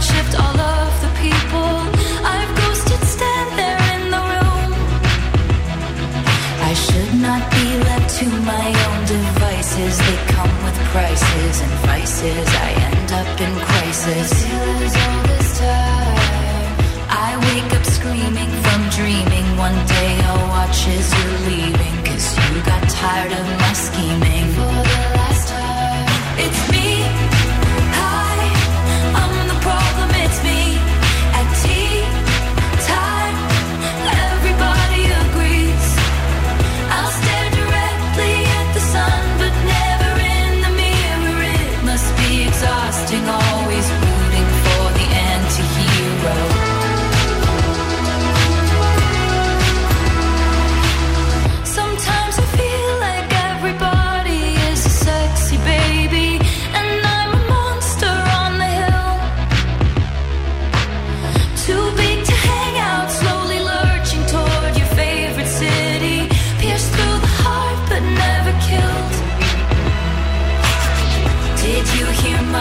worshipped all of the people I've ghosted stand there in the room. I should not be left to my own devices. They come with prices and vices. I end up in crisis. Here's all this time I wake up screaming from dreaming. One day I'll watch as you're leaving, 'cause you got tired of my scheming. For the last time, it's me. Hi, I'm the problem, it's me. At tea time, everybody agrees. I'll stare directly at the sun, but never in the mirror. It must be exhausting, always rooting for the anti-hero.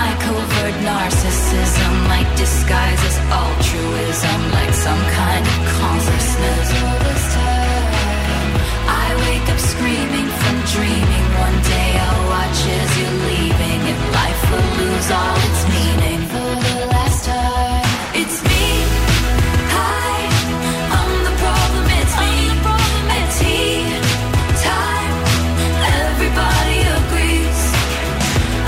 My covert narcissism, like disguises altruism, like some kind of consciousness. All this time, I wake up screaming from dreaming. One day I'll watch as you're leaving. If life will lose all its meaning, for the last time, it's me. Hi, I'm the problem. It's me. At tea time, everybody agrees.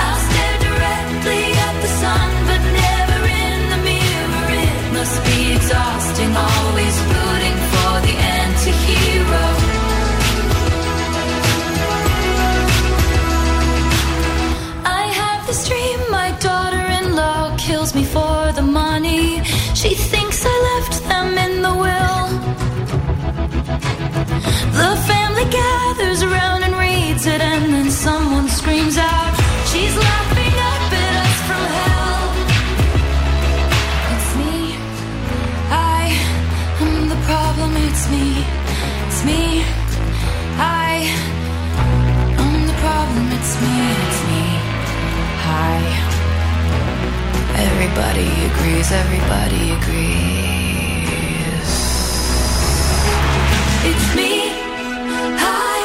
I'll stare directly at the sun, but never in the mirror. It must be exhausting, always rooting for the anti-hero. I have this dream, my daughter-in-law kills me for the money. She thinks I left them in the will. The family gathers around and reads it, and then someone screams out, she's laughing up at us from hell. It's me. I am the problem. It's me. It's me. I am the problem. It's me. It's me. Hi. Everybody agrees. Everybody agrees. It's me. Hi.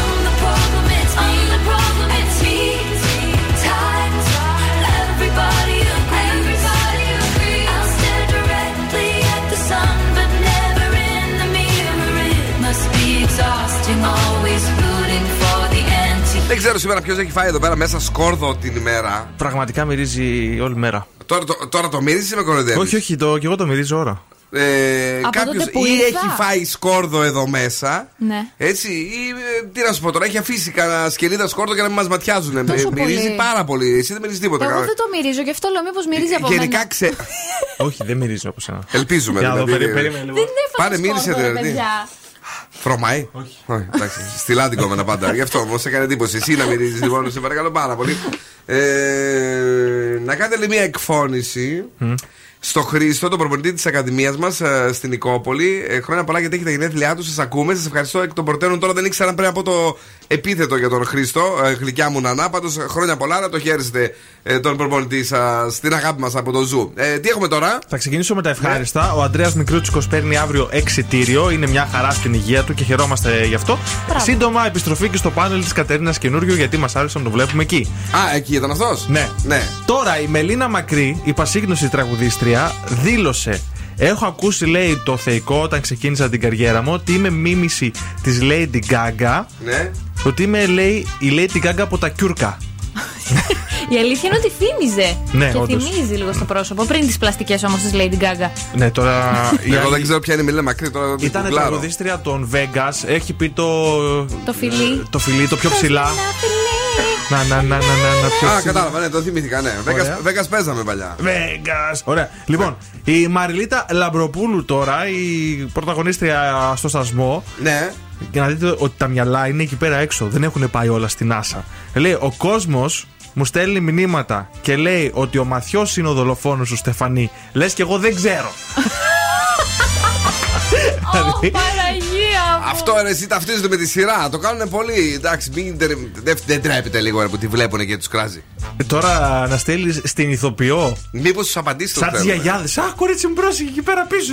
I'm the problem. It's me. I'm the problem. It's me. Δεν ξέρω σήμερα ποιος έχει φάει εδώ πέρα μέσα σκόρδο την ημέρα. Πραγματικά μυρίζει όλη μέρα. Τώρα το μυρίζεις ή με κοροϊδεύεις? Όχι, όχι, και εγώ το μυρίζω ώρα. Κάποιος ή έχει φάει σκόρδο εδώ μέσα, ναι. Έτσι, ή τι να σου πω τώρα, έχει αφήσει κανένα σκελίδα σκόρδο για να μην μας ματιάζουν. Μυρίζει πάρα πολύ. Εσύ δεν μυρίζει τίποτα. Εγώ δεν το μυρίζω, γι' αυτό λέω μήπως μυρίζει από μένα. Γενικά ξέρω. Όχι, δεν μυρίζω από σένα. Ελπίζουμε. Πάνε μύρισε παιδιά. Φρωμάει. Όχι. Εντάξει, στυλάτη κόμμενα πάντα. Γι' αυτό όμως έκανε εντύπωση. Εσύ να μυρίζεις λοιπόν, σε παρακαλώ πάρα πολύ. Να κάνετε μια εκφώνηση στο Χρήστο, τον προπονητή της Ακαδημίας μας στην Νικόπολη. Χρόνια πολλά γιατί έχει τα γενέθλιά του. Σας ακούμε. Σας ευχαριστώ εκ των προτέρων. Τώρα δεν ήξερα πριν από το επίθετο για τον Χρήστο. Γλυκιά μου Νανά. Πάντως χρόνια πολλά να το χαίρεστε τον προπονητή σας. Την αγάπη μας από το Ζου. Τι έχουμε τώρα? Θα ξεκινήσω με τα ευχάριστα. Ο Ανδρέας Μικρούτσικος παίρνει αύριο εξιτήριο. Είναι μια χαρά στην υγεία του και χαιρόμαστε γι' αυτό. Μπράβο. Σύντομα επιστροφή και στο πάνελ της Κατερίνας καινούριο, γιατί μας άρεσε να το βλέπουμε εκεί. Α, εκεί ήταν αυτός. Ναι. Ναι. Τώρα η Μελίνα Μακρή, η πασίγνωση τραγουδίστρια, δήλωσε: έχω ακούσει, λέει, το θεϊκό όταν ξεκίνησα την καριέρα μου, ότι είμαι μίμηση της Lady Gaga. Ναι. Ότι είμαι, λέει, η Lady Gaga από τα Κιούρκα. Η αλήθεια είναι ότι θύμιζε. Ναι, και όντως θυμίζει λίγο στο πρόσωπο. Πριν τις πλαστικές όμως της Lady Gaga. Ναι, τώρα. Εγώ δεν ξέρω ποια είναι η Μελίνα Μακρύ. Ήταν τραγουδίστρια των Vegas. Έχει πει το φιλί. Το φιλί, το πιο ψηλά. Να, κατάλαβα, ναι, το θυμήθηκα, ναι. Vegas παίζαμε παλιά. Vegas. Ωραία. Λοιπόν, η Μαριλίτα Λαμπροπούλου τώρα, η πρωταγωνίστρια στο σταθμό. Ναι. Και να δείτε ότι τα μυαλά είναι εκεί πέρα έξω. Δεν έχουν πάει όλα στην NASA. Λέει: ο κόσμος μου στέλνει μηνύματα και λέει ότι ο Μαθιός είναι ο δολοφόνος σου, Στεφανή. Λες και εγώ δεν ξέρω. Ω, Παραγία! Αυτό ρε, εσύ ταυτίζονται με τη σειρά. Το κάνουν πολύ. Εντάξει, δεν τρέπεται λίγο που τη βλέπουν και του κράζει. Τώρα να στέλνει στην ηθοποιό. Μήπως του απαντήσει το θέμα. Σαν τι γιαγιάδες. Α, κορίτσι μου, πρόσεχε εκεί πέρα πίσω.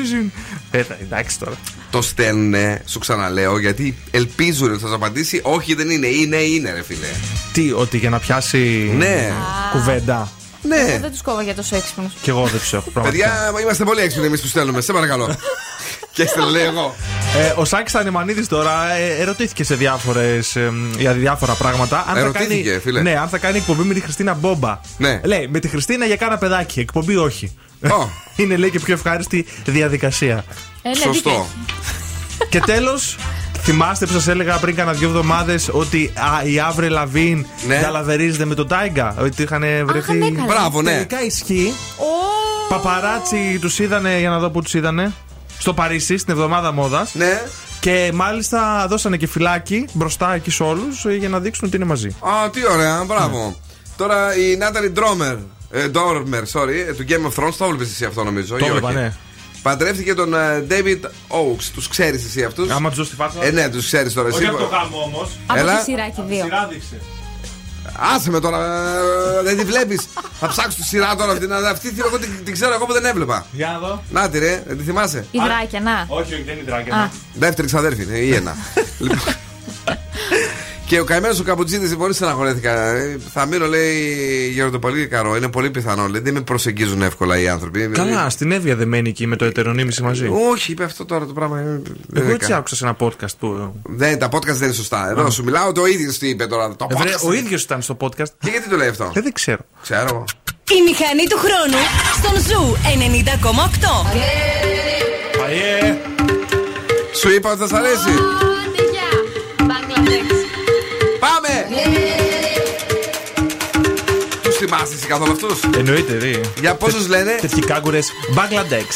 Εντάξει τώρα. Το στέλνουνε, σου ξαναλέω, γιατί ελπίζουν ότι θα σου απαντήσει. Όχι, δεν είναι. Είναι, ρε φίλε. Τι, ότι για να πιάσει κουβέντα. Ναι. Εγώ δεν τους κόβω για τόσο έξυπνους. Κι εγώ δεν τους έχω. Παιδιά, είμαστε πολύ έξυπνοι εμείς που στέλνουμε. Σε παρακαλώ. Και στέλνω εγώ. Ο Σάκης Ανεμανίδης τώρα ερωτήθηκε σε για διάφορα πράγματα. Ερωτήθηκε, φίλε. Ναι, αν θα κάνει εκπομπή με τη Χριστίνα Μπόμπα. Ναι. Λέει με τη Χριστίνα για κάνα παιδάκι. Εκπομπή όχι. Είναι λέει και πιο ευχάριστη διαδικασία. Σωστό. Και τέλος. Θυμάστε που σας έλεγα πριν κάνα 2 εβδομάδες ότι η Avril Lavigne καλαβερίζεται με τον Τάιγκα. Ότι είχαν βρεθεί. Μπράβο, ναι. Τελικά ισχύει. Παπαράτσι τους είδανε, για να δω που τους είδανε. Στο Παρίσι, στην εβδομάδα μόδας. Ναι. Και μάλιστα δώσανε και φυλάκι μπροστά εκεί σε όλους για να δείξουν ότι είναι μαζί. Α, τι ωραία, μπράβο. Ναι. Τώρα η Νάταλι Ντόρμερ, του Game of Thrones, το έβλεπες εσύ αυτό νομίζω. Το έβλεπα, ναι. Παντρεύτηκε τον David Oaks. Τους ξέρεις εσύ αυτούς? Άμα τους δω στη φάτσα. Ναι, τους ξέρεις τώρα εσύ. Όχι από το γάμο όμως. Από τη σειράκι 2. Άσε με τώρα, δεν τη βλέπεις. Θα ψάξεις τη σειρά τώρα αυτή. Την ξέρω εγώ που δεν έβλεπα. Για να δω. Να τη ρε, τη θυμάσαι? Η Δράκια, να. Όχι, δεν είναι η Δράκια. Δεύτερη ξαδέρφη είναι, ή ένα. Και ο καημένος ο Καπουτσίδης, πολύ στεναχωρέθηκα. Θα μείνω, λέει, γεροντοπαλί καρό. Είναι πολύ πιθανό, λέει. Δεν με προσεγγίζουν εύκολα οι άνθρωποι. Καλά, στην Εύβοια δεν μένει εκεί με το ετερονίμηση μαζί. Όχι, είπε αυτό τώρα το πράγμα. Εγώ έτσι άκουσα σε ένα podcast του. Δεν, τα podcast δεν είναι σωστά. Εδώ σου μιλάω, το ίδιο τι είπε τώρα. Ο ίδιος ήταν στο podcast. Και γιατί το λέει αυτό? Δεν ξέρω. Ξέρω. Η μηχανή του χρόνου στον Ζου 90,8. Σου είπα ότι θα σ' αρέσει. Πάμε! Τους θυμάστε εσύ καθόλου αυτούς? Εννοείται, δει. Για πόσους λένε? Τέτοιοι κάγκουρες Μπαγκλαντέξ.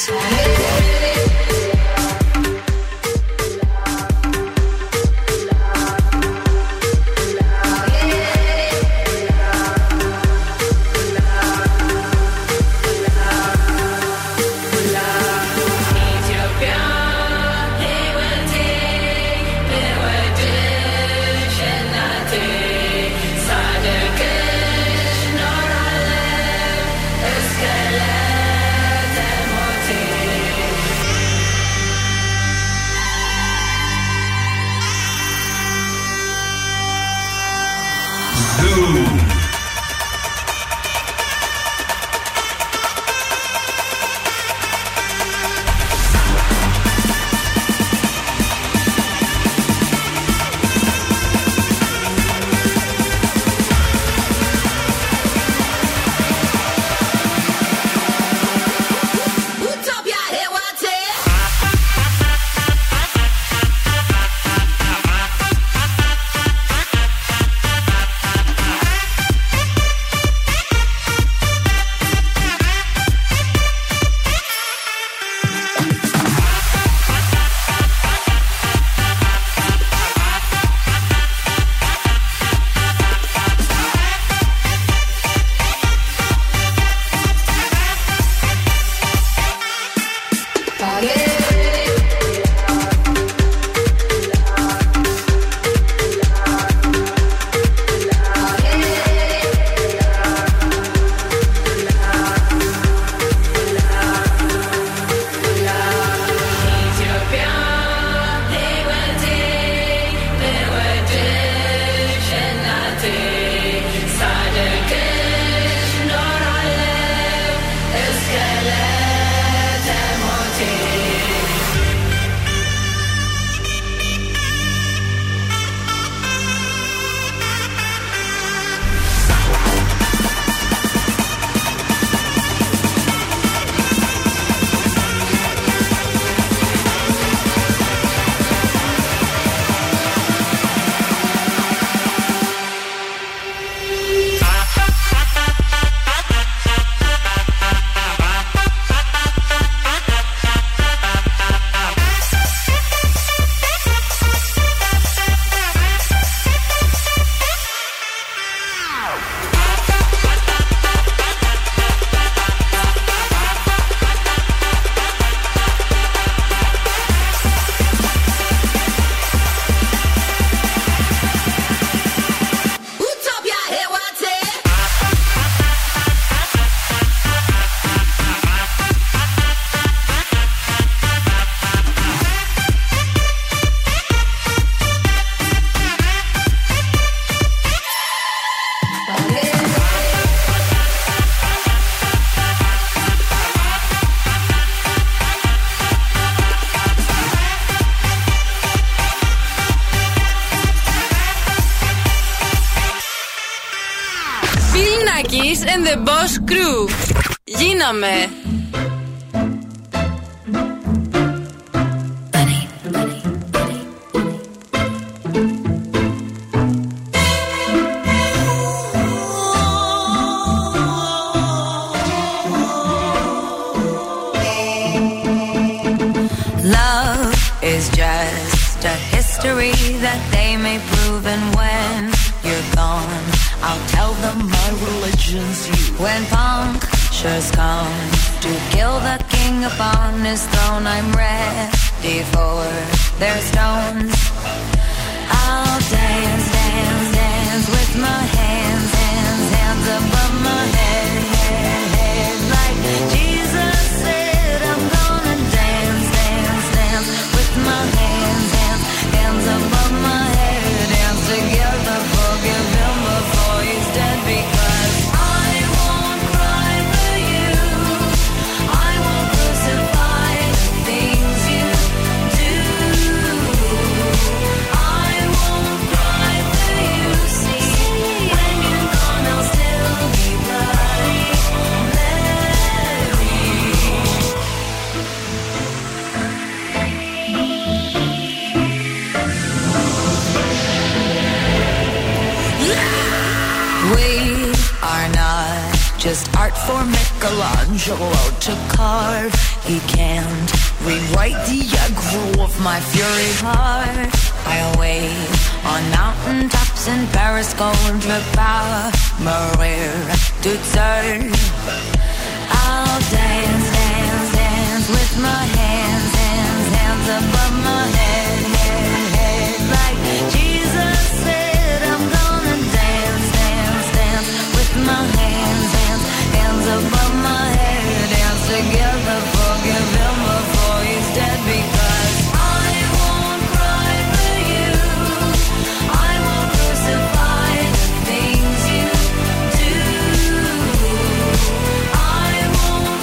The Boss Crew. Γίναμε. That they may prove, and when you're gone, I'll tell them my religion's you. When punctures come to kill the king upon his throne, I'm ready for their stones. I'll dance, dance, dance with my hands, hands, hands above my head, head, head, like Jesus said. I'm gonna dance, dance, dance with my hands, hands, hands above my head, hands together, forgive him before he's dead, because I won't cry for you, I won't crucify the things you do. I won't cry for you, see, when you're gone I'll still be bloody Mary. We are not just art for Michelangelo to carve. He can't rewrite the aggro of my fury heart. I'll wait on mountaintops in Paris, Gondra, Maria to turn. I'll dance, dance, dance with my hands, hands, hands above my head, head, head, like Jesus said. I'm gonna dance, dance, dance with my hands, hands, hands above my head, dance together, forgive him before he's dead, because I won't cry for you, I won't crucify the things you do, I won't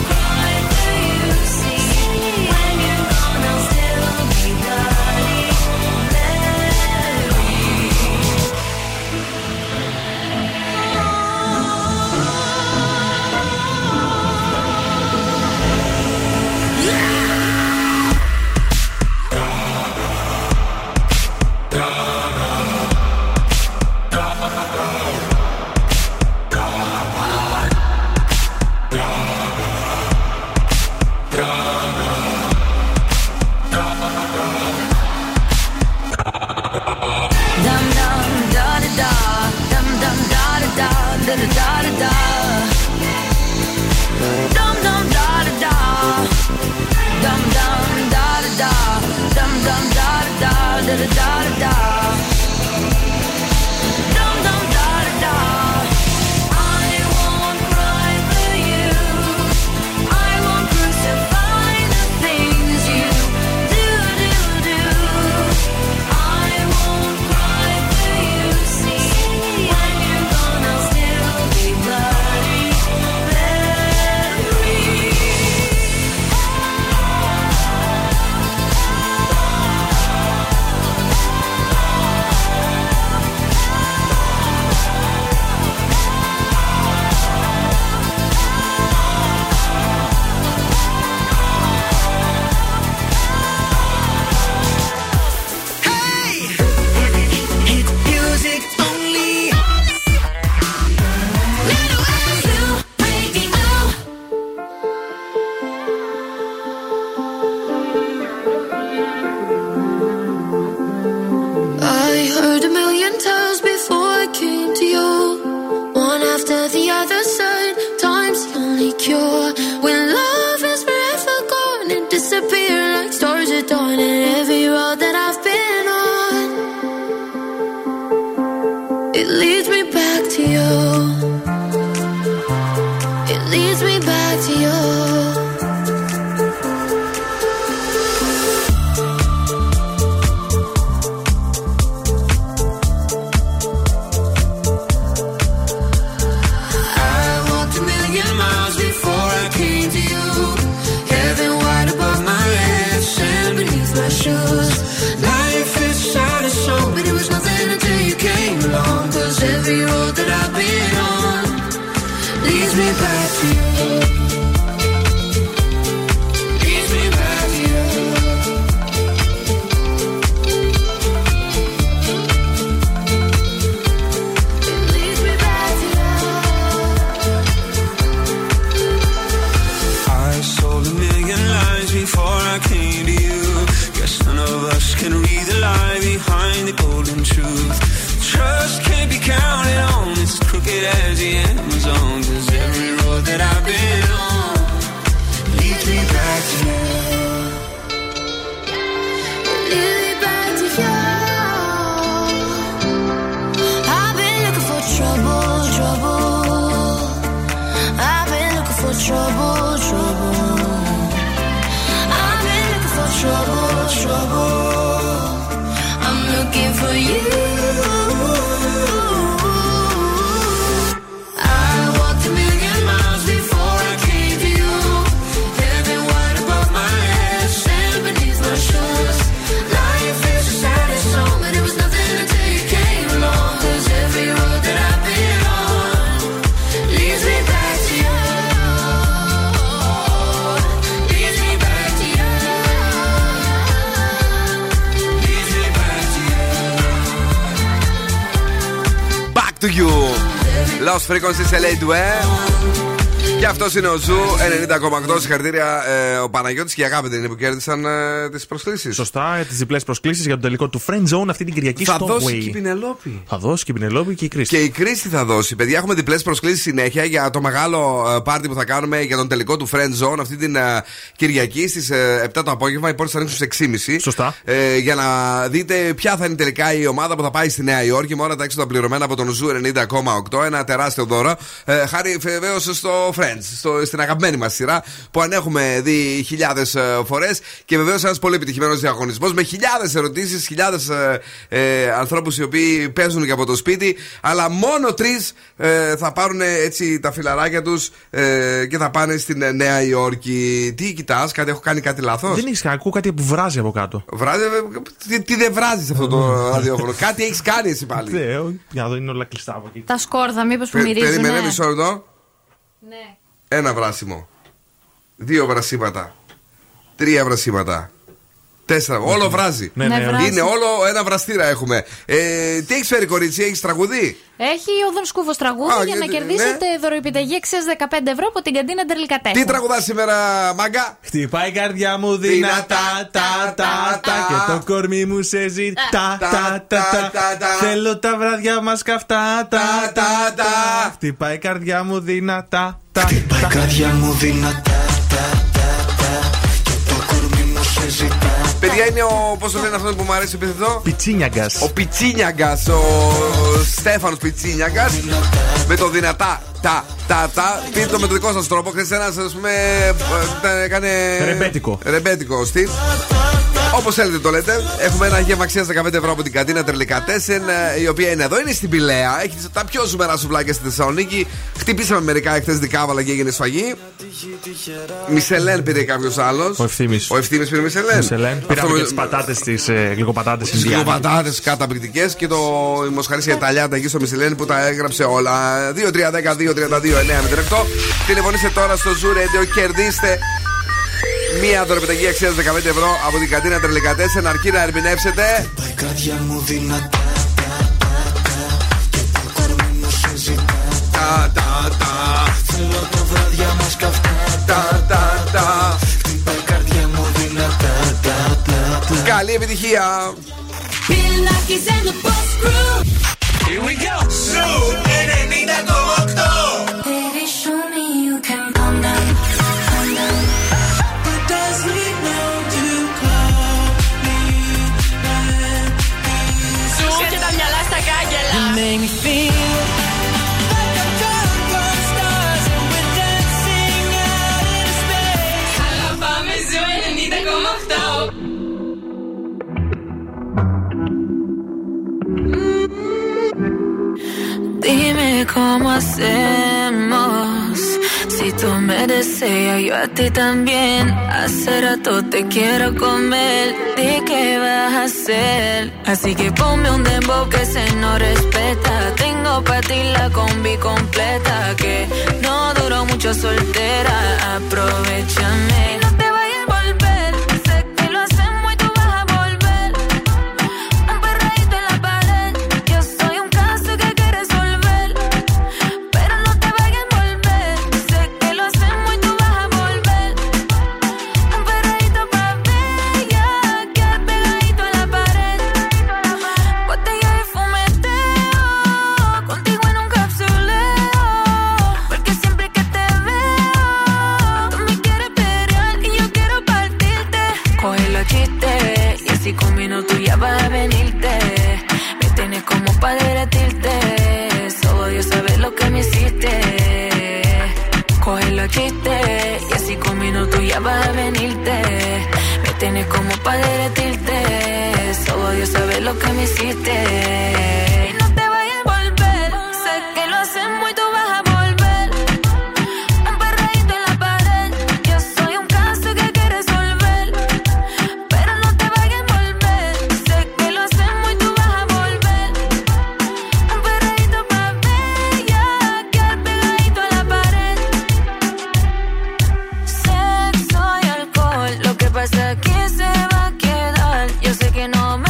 To you. Lost Frequencies LA Dwell. Και αυτός είναι ο Ζου 90,8. Συγχαρητήρια ο Παναγιώτης και η Αγάπη είναι που κέρδισαν τις προσκλήσεις. Σωστά, τις διπλές προσκλήσεις για τον τελικό του Friend Zone αυτή την Κυριακή στο Wii. Θα δώσει και η Πινελόπη. Θα δώσει και η Πινελόπη και η Κρίστη. Και η Κρίστη θα δώσει. Παιδιά, έχουμε διπλές προσκλήσεις συνέχεια για το μεγάλο πάρτι που θα κάνουμε για τον τελικό του Friend Zone αυτή την Κυριακή στις 7 το απόγευμα. Οι πόρτες θα ανοίξουν στις 6.30. Σωστά. Για να δείτε ποια θα είναι τελικά η ομάδα που θα πάει στη Νέα Υόρκη με όλα τα έξοδα πληρωμένα από τον Ζου 90,8. Ένα τεράστιο δώρο. Χάρη βεβαίως στο Friends. Στην αγαπημένη μας σειρά που ανέχουμε δει χιλιάδες φορές και βεβαίως ένας πολύ επιτυχημένος διαγωνισμός με χιλιάδες ερωτήσεις, χιλιάδες ανθρώπους οι οποίοι παίζουν και από το σπίτι, αλλά μόνο τρεις θα πάρουν έτσι τα φιλαράκια τους και θα πάνε στην Νέα Υόρκη. Τι κοιτάς, κάτι, έχω κάνει κάτι λάθος? Δεν έχεις, ακούω κάτι που βράζει από κάτω. Βράζει, τι δεν βράζει σε αυτό το ραδιόφωνο? Κάτι έχεις κάνει εσύ πάλι. Για να δω, είναι όλα κλειστά από εκεί. Τα σκόρδα, μήπως που μυρίζουν? Περιμένε μισό λεπτό. Ναι. Ένα βράσιμο, δύο βρασίματα, τρία βρασίματα, τέσσερα. Όλο βράζει. Ναι, βράζει. Είναι όλο ένα βραστήρα έχουμε. Τι έχεις φέρει, κορίτσι, έχεις τραγουδί? Έχει ο Don Scoufo τραγούδι για να κερδίσετε δωρεοεπιταγή αξίας 15 ευρώ από την καντίνα Τερλικατέσ. Τι τραγουδάς σήμερα, μάγκα? Χτυπάει η καρδιά μου δυνατά, τα και το κορμί μου σε ζητά, τα. Θέλω τα βράδια μας καυτά, τα. Χτυπάει η καρδιά μου δυνατά. Χτυπάει η καρδιά μου δυνατά, και το κορμί μου σε ζητά. Παιδιά, είναι ο, πώς το λένε αυτόν που μου αρέσει επιθετό, Πιτσίνιαγκας. Ο Πιτσίνιαγκας, ο Στέφανος Πιτσίνιαγκας, με το δυνατά τα. Πείτε το με το δικό σας τρόπο. Χθες ένας, ας πούμε, έκανε ρεμπέτικο στυλ. Όπως θέλετε το λέτε. Έχουμε ένα γεύμα αξίας 15 ευρώ από την καντίνα Τερλικατέσεν, η οποία είναι εδώ, είναι στην Πηλαία. Έχει τα πιο ζουμερά σουβλάκια στη Θεσσαλονίκη. Χτυπήσαμε μερικά εχθές δικάβαλα και έγινε σφαγή. Μισελέν πήρε κάποιος άλλος. Ο Ευθύμης πήρε Μισελέν. Πήραμε και τις πατάτες, τις γλυκοπατάτες. Τις γλυκοπατάτες καταπληκτικές και η μοσχαρίσια Ιταλιάτα εκεί στο Μισελέν που τα έγραψε όλα. 2-3-10-2-32-9. Τηλεφωνήστε τώρα στο Zuradio, κερδίστε μία δωρεπιταγή αξίας 15 ευρώ από την καντίνα Τερλικατέσεν, αρκεί να ερμηνεύσετε. Καλή επιτυχία! Here we go! Zoo 90,8. Baby, show me you can calm down, calm down. But does he know to call me when he's so sad? You make me feel like I'm caught up on stars and we're dancing out in space. Alabama, Zoo 90,8. Dime cómo hacemos, si tú me deseas yo a ti también. Hace rato te quiero comer, ¿de qué vas a hacer? Así que ponme un dembow que se nos respeta. Tengo pa' ti la combi completa, que no duró mucho soltera. Aprovechame y no te vayas a envolver. Sé que lo hacemos y tú vas a volver. Un perreíto en la pared, yo soy un caso que pensaba de venirte. Me tienes como pa' derretirte. Solo Dios sabe lo que me hiciste. Y no te vayas a volver. Sé que lo hacemos y tú vas a volver. Embarradito en la pared. Yo soy un caso que hay que resolver. Pero no te vayas a volver. Sé que lo hacemos y tú vas a volver. Embarradito pa' ver. Ya quedar pegadito a la pared. Sexo y alcohol. Lo que pasa aquí se va a quedar. Yo sé que no me.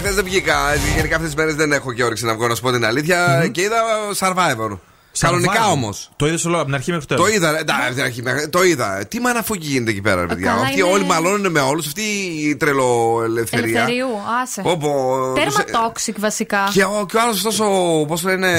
Χθες δεν βγήκα. Γενικά αυτές τις μέρες δεν έχω και όρεξη να βγω, να σου πω την αλήθεια. Και είδα Survivor. Κανονικά όμως. Το είδες όλο από την αρχή μέχρι το τέλος. Το είδα. Το είδα. Τι μαναφούκι γίνεται εκεί πέρα, παιδιά. Αυτοί όλοι μαλώνουν με όλους. Αυτή η τρελοελευθερία. Ελευθερίου, άσε. Τέρμα τόξικ βασικά. Και ο άλλος τόσο. Πώς λένε.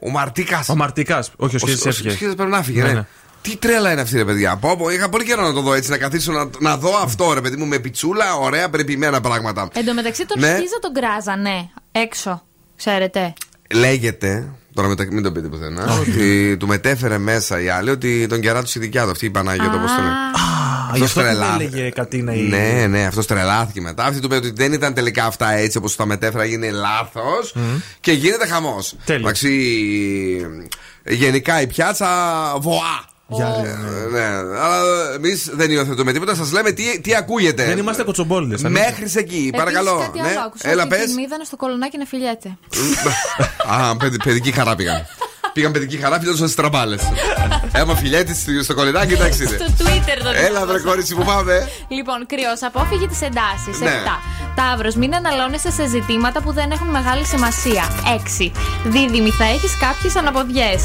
Ο Μαρτικάς. Ο Μαρτικάς. Όχι, ο Σχίζας έφυγε. Ο Σχίζας πρέπει να φύγει. Τι τρέλα είναι αυτή, ρε παιδιά. Είχα πολύ καιρό να το δω έτσι, να καθίσω να δω αυτό, ρε παιδί μου, με πιτσούλα, ωραία, περιποιημένα πράγματα. Εν τω μεταξύ τον Σχίζα τον κράζανε έξω, ξέρετε. Λέγεται. Τώρα μην το πείτε πουθενά. Ότι του μετέφερε μέσα οι άλλοι ότι τον κερά του η δικιά του. Αυτή η Πανάγια το πώς το λένε. Αυτό τρελάθηκε. Ναι, ναι, αυτό τρελάθηκε μετά. Αυτή του είπε ότι δεν ήταν τελικά αυτά έτσι όπως τα μετέφερα, έγινε λάθος. Και γίνεται χαμός. Εντάξει. Γενικά η πιάτσα βοά. Ναι, αλλά εμείς δεν υιοθετούμε τίποτα. Σας λέμε τι ακούγεται. Δεν είμαστε κοτσομπόλιδες. Μέχρι εκεί, παρακαλώ. Κάτι άλλο άκουσα. Έλα, πες. Την είδανε στο κολονάκι να φιλιέται. Α, παιδική χαρά πήγαν. Πήγαν παιδική χαρά, φιλιόντουσαν στις τραμπάλες. Έμα φιλιέται στο κολονάκι, εντάξει. Στο Twitter τον είδα. Έλα, βρε κορίτσι που πάμε. Λοιπόν, κρυός, απόφυγε τις εντάσεις. 7. Ταύρος, μην αναλώνεσαι σε ζητήματα που δεν έχουν μεγάλη σημασία. 6. Δίδυμη, θα έχεις κάποιες αναποδιές.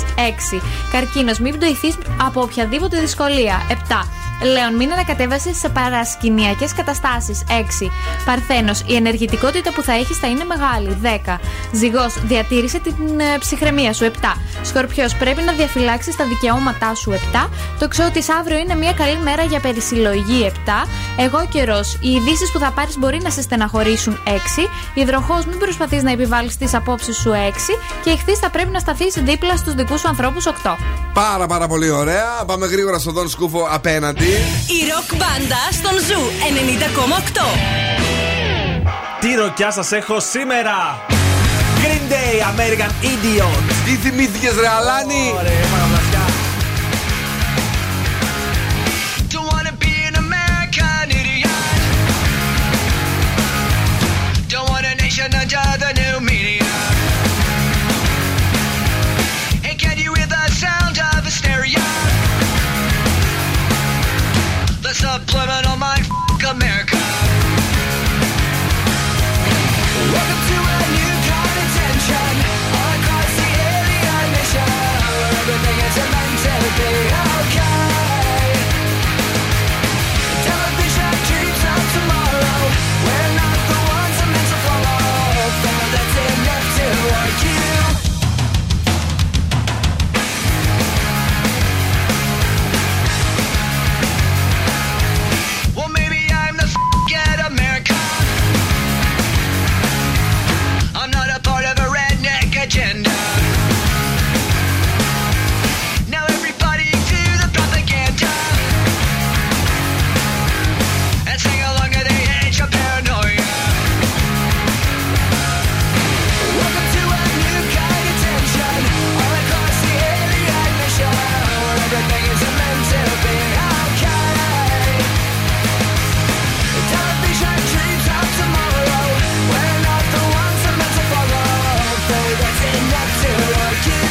6. Καρκίνος, μην πτωχευτείς από οποιαδήποτε δυσκολία. 7. Λέων, μην ανακατεύεσαι σε παρασκηνιακές καταστάσεις. 6. Παρθένος, η ενεργητικότητα που θα έχεις θα είναι μεγάλη. 10. Ζυγός, διατήρησε την ψυχραιμία σου. 7. Σκορπιός, πρέπει να διαφυλάξεις τα δικαιώματά σου. 7. Το ξέρω ότι αύριο είναι μια καλή μέρα για περισυλλογή. 7. Εγώ καιρός, οι ειδήσεις που θα πάρεις μπορεί να σε στεναχωρήσουν. 6. Υδροχός, μην προσπαθείς να επιβάλλεις τις απόψεις σου. 6. Και ηχθείς, θα πρέπει να σταθείς δίπλα στους δικούς σου ανθρώπους. 8. Πάρα πολύ ωραία. Πάμε γρήγορα στον Don Scoufo απέναντι. Η ροκ μπάντα στον Ζου 90,8. Τι ροκιά σας έχω σήμερα! Green Day, American Idiot. Τι θυμήθηκες ρε Αλάνη! Subliminal mind, f*** America. Welcome to a new kind of tension. All across the alien mission, where everything is meant to be okay. Television dreams of tomorrow. We're not the ones I'm meant to follow. Far that's enough to argue. Agenda. Now everybody do the propaganda and sing along at the edge of paranoia. Welcome to a new kind of tension, all across the alien mission, where everything is meant to be okay. The television dreams of tomorrow, we're not the ones I'm meant to follow. That's enough to argue.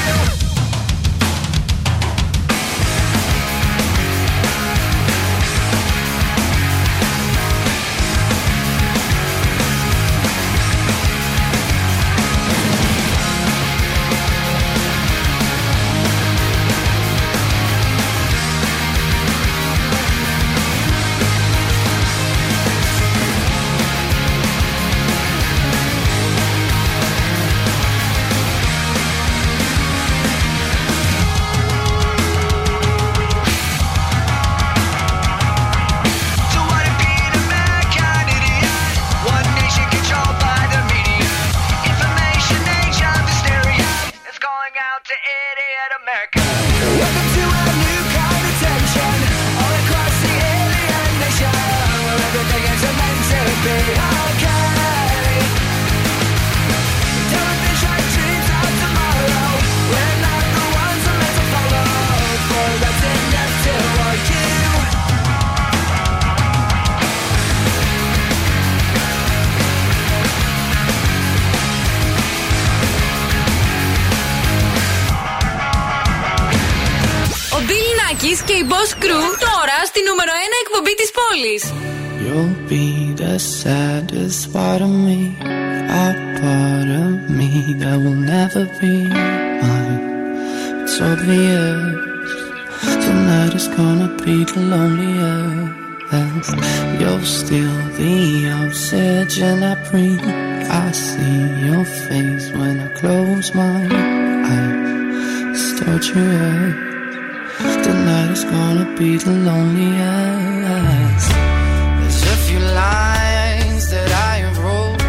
Και η Boss Crew τώρα στη νούμερο 1 εκπομπή της πόλης. You'll be the saddest part of me, a part of me that will never be mine. it's obvious tonight is gonna be the loneliest. You're still the obsession I bring. I see your face when I close my eyes. It's torturous. Tonight is gonna be the loneliest. There's a few lines that I have wrote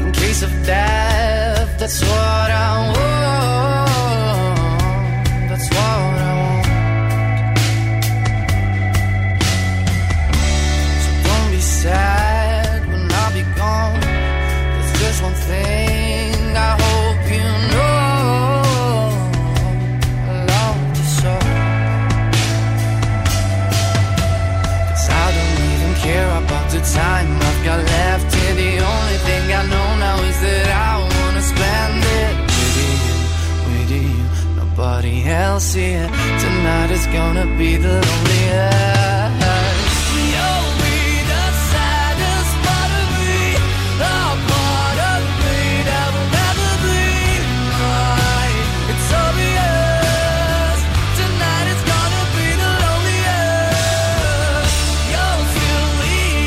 in case of death. That's what I want. That's what I want. So don't be sad when I'll be gone. There's just one thing I hope you know. I love you so. 'Cause I don't even care about the time I've got left here. The only thing I know now is that I wanna spend it with you, nobody else here. Tonight is gonna be the loneliest. You'll be the saddest part of me, the part of me that will never be mine. It's obvious, tonight is gonna be the loneliest. You'll feel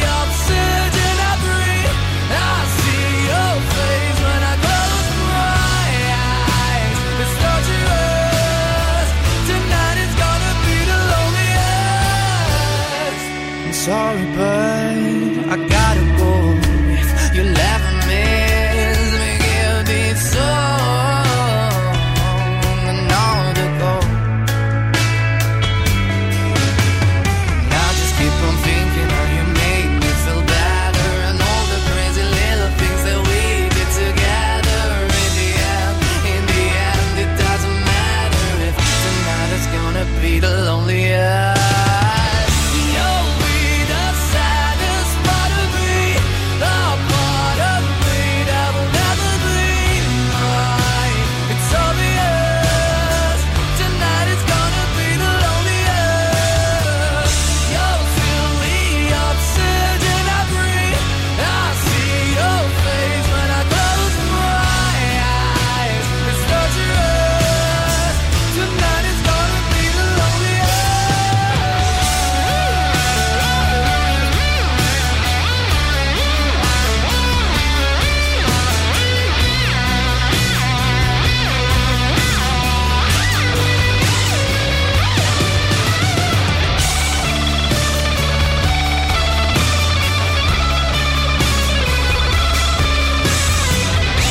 the obsession I breathe. I see your face when I close my eyes. It's torturous, tonight is gonna be the loneliest. I'm sorry, but I gotta go. If you left me, let me give this song another go. And I just keep on thinking how you make me feel better, and all the crazy little things that we did together. In the end, it doesn't matter if tonight is gonna be the loneliest. You'll be the saddest part of me, the part of me that will never be mine. It's obvious, tonight is gonna be the loneliest. You'll feel the obsession I breathe. I see your face when I close my eyes. It's torturous, tonight is gonna be the loneliest. You'll be the saddest part of me, a part of me that will never be mine. It's obvious, tonight is gonna be the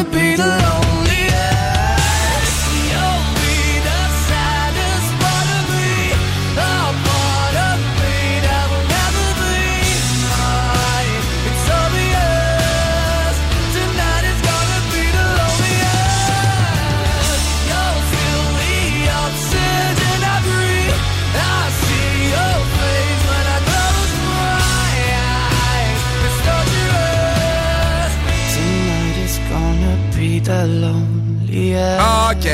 loneliest. You'll be the saddest part of me, the part of me that will never be mine. It's obvious, tonight is gonna be the loneliest. You'll feel the obsession I breathe. I see your face when I close my eyes. It's torturous, tonight is gonna be the loneliest. Οκ,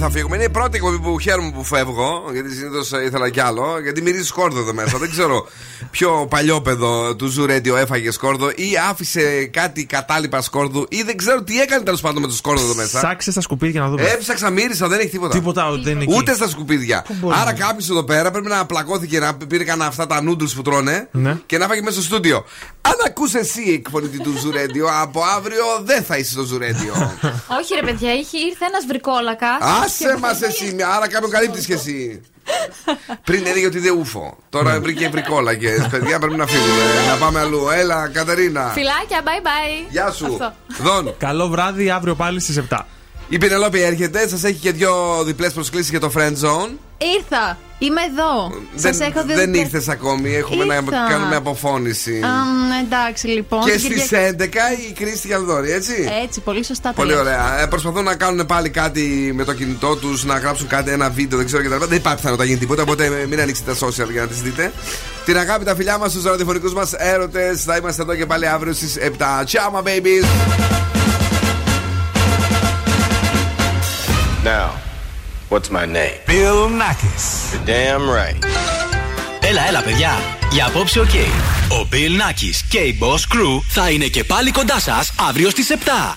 θα φύγουμε. Είναι η πρώτη εκπομπή που χαίρομαι που φεύγω, γιατί συνήθως ήθελα κι άλλο. Γιατί μυρίζει σκόρδο εδώ μέσα. Δεν ξέρω ποιο παλιόπαιδο του Zoo Radio έφαγε σκόρδο ή άφησε κάτι κατάλοιπα σκόρδου ή δεν ξέρω τι έκανε τέλος πάντων με το σκόρδο εδώ μέσα. Ψάξε στα σκουπίδια να δούμε. Έψαξα, μύρισα, δεν έχει τίποτα. Τίποτα, δεν είναι εκεί. Ούτε στα σκουπίδια. Άρα κάποιο εδώ πέρα πρέπει να πλακώθηκε, να πήρε κανένα αυτά τα νούντλς που τρώνε, ναι, και να φάγει μέσα στο στούντιο. Αν ακούς εσύ εκφωνητή του Zoo Radio, από αύριο δεν θα είσαι στο Zoo Radio. Όχι, ρε παιδιά, ήρθε ένα βρικόλακα. Άσε μας εσύ, άρα κάποιον καλύπτεις κι εσύ. Πριν έλεγε ότι δεν ούφο. Τώρα βρήκε βρικόλακες. Παιδιά, πρέπει να φύγουμε. Να πάμε αλλού. Έλα, Κατερίνα. Φιλάκια, bye bye. Γεια σου. Δον. Καλό βράδυ, αύριο πάλι στις 7. Η Πινελόπη έρχεται, σας έχει και δύο διπλές προσκλήσεις για το Friend Zone. Ήρθα, είμαι εδώ. Δεν ήρθες ακόμη, έχουμε να κάνουμε αποφώνηση. Εντάξει, λοιπόν. Και στις 11 η Κρίστη Γαλδόρη, έτσι. Έτσι, πολύ σωστά. Πολύ ωραία. Προσπαθούν να κάνουν πάλι κάτι με το κινητό τους, να γράψουν κάτι, ένα βίντεο, δεν ξέρω κτλ. Δεν υπάρχει πιθανότητα να γίνει τίποτα, οπότε μην ανοίξετε τα social για να τις δείτε. Την αγάπη, τα φιλιά μας, τους ραδιοφωνικούς μας έρωτες. Θα είμαστε εδώ και πάλι αύριο στις 7. Ciao, my babies. Now, what's my name? Bill Nakis. You're damn right. Έλα, παιδιά, για απόψε ο Bill Nakis και η Boss Crew θα είναι και πάλι κοντά σας αύριο στις 7.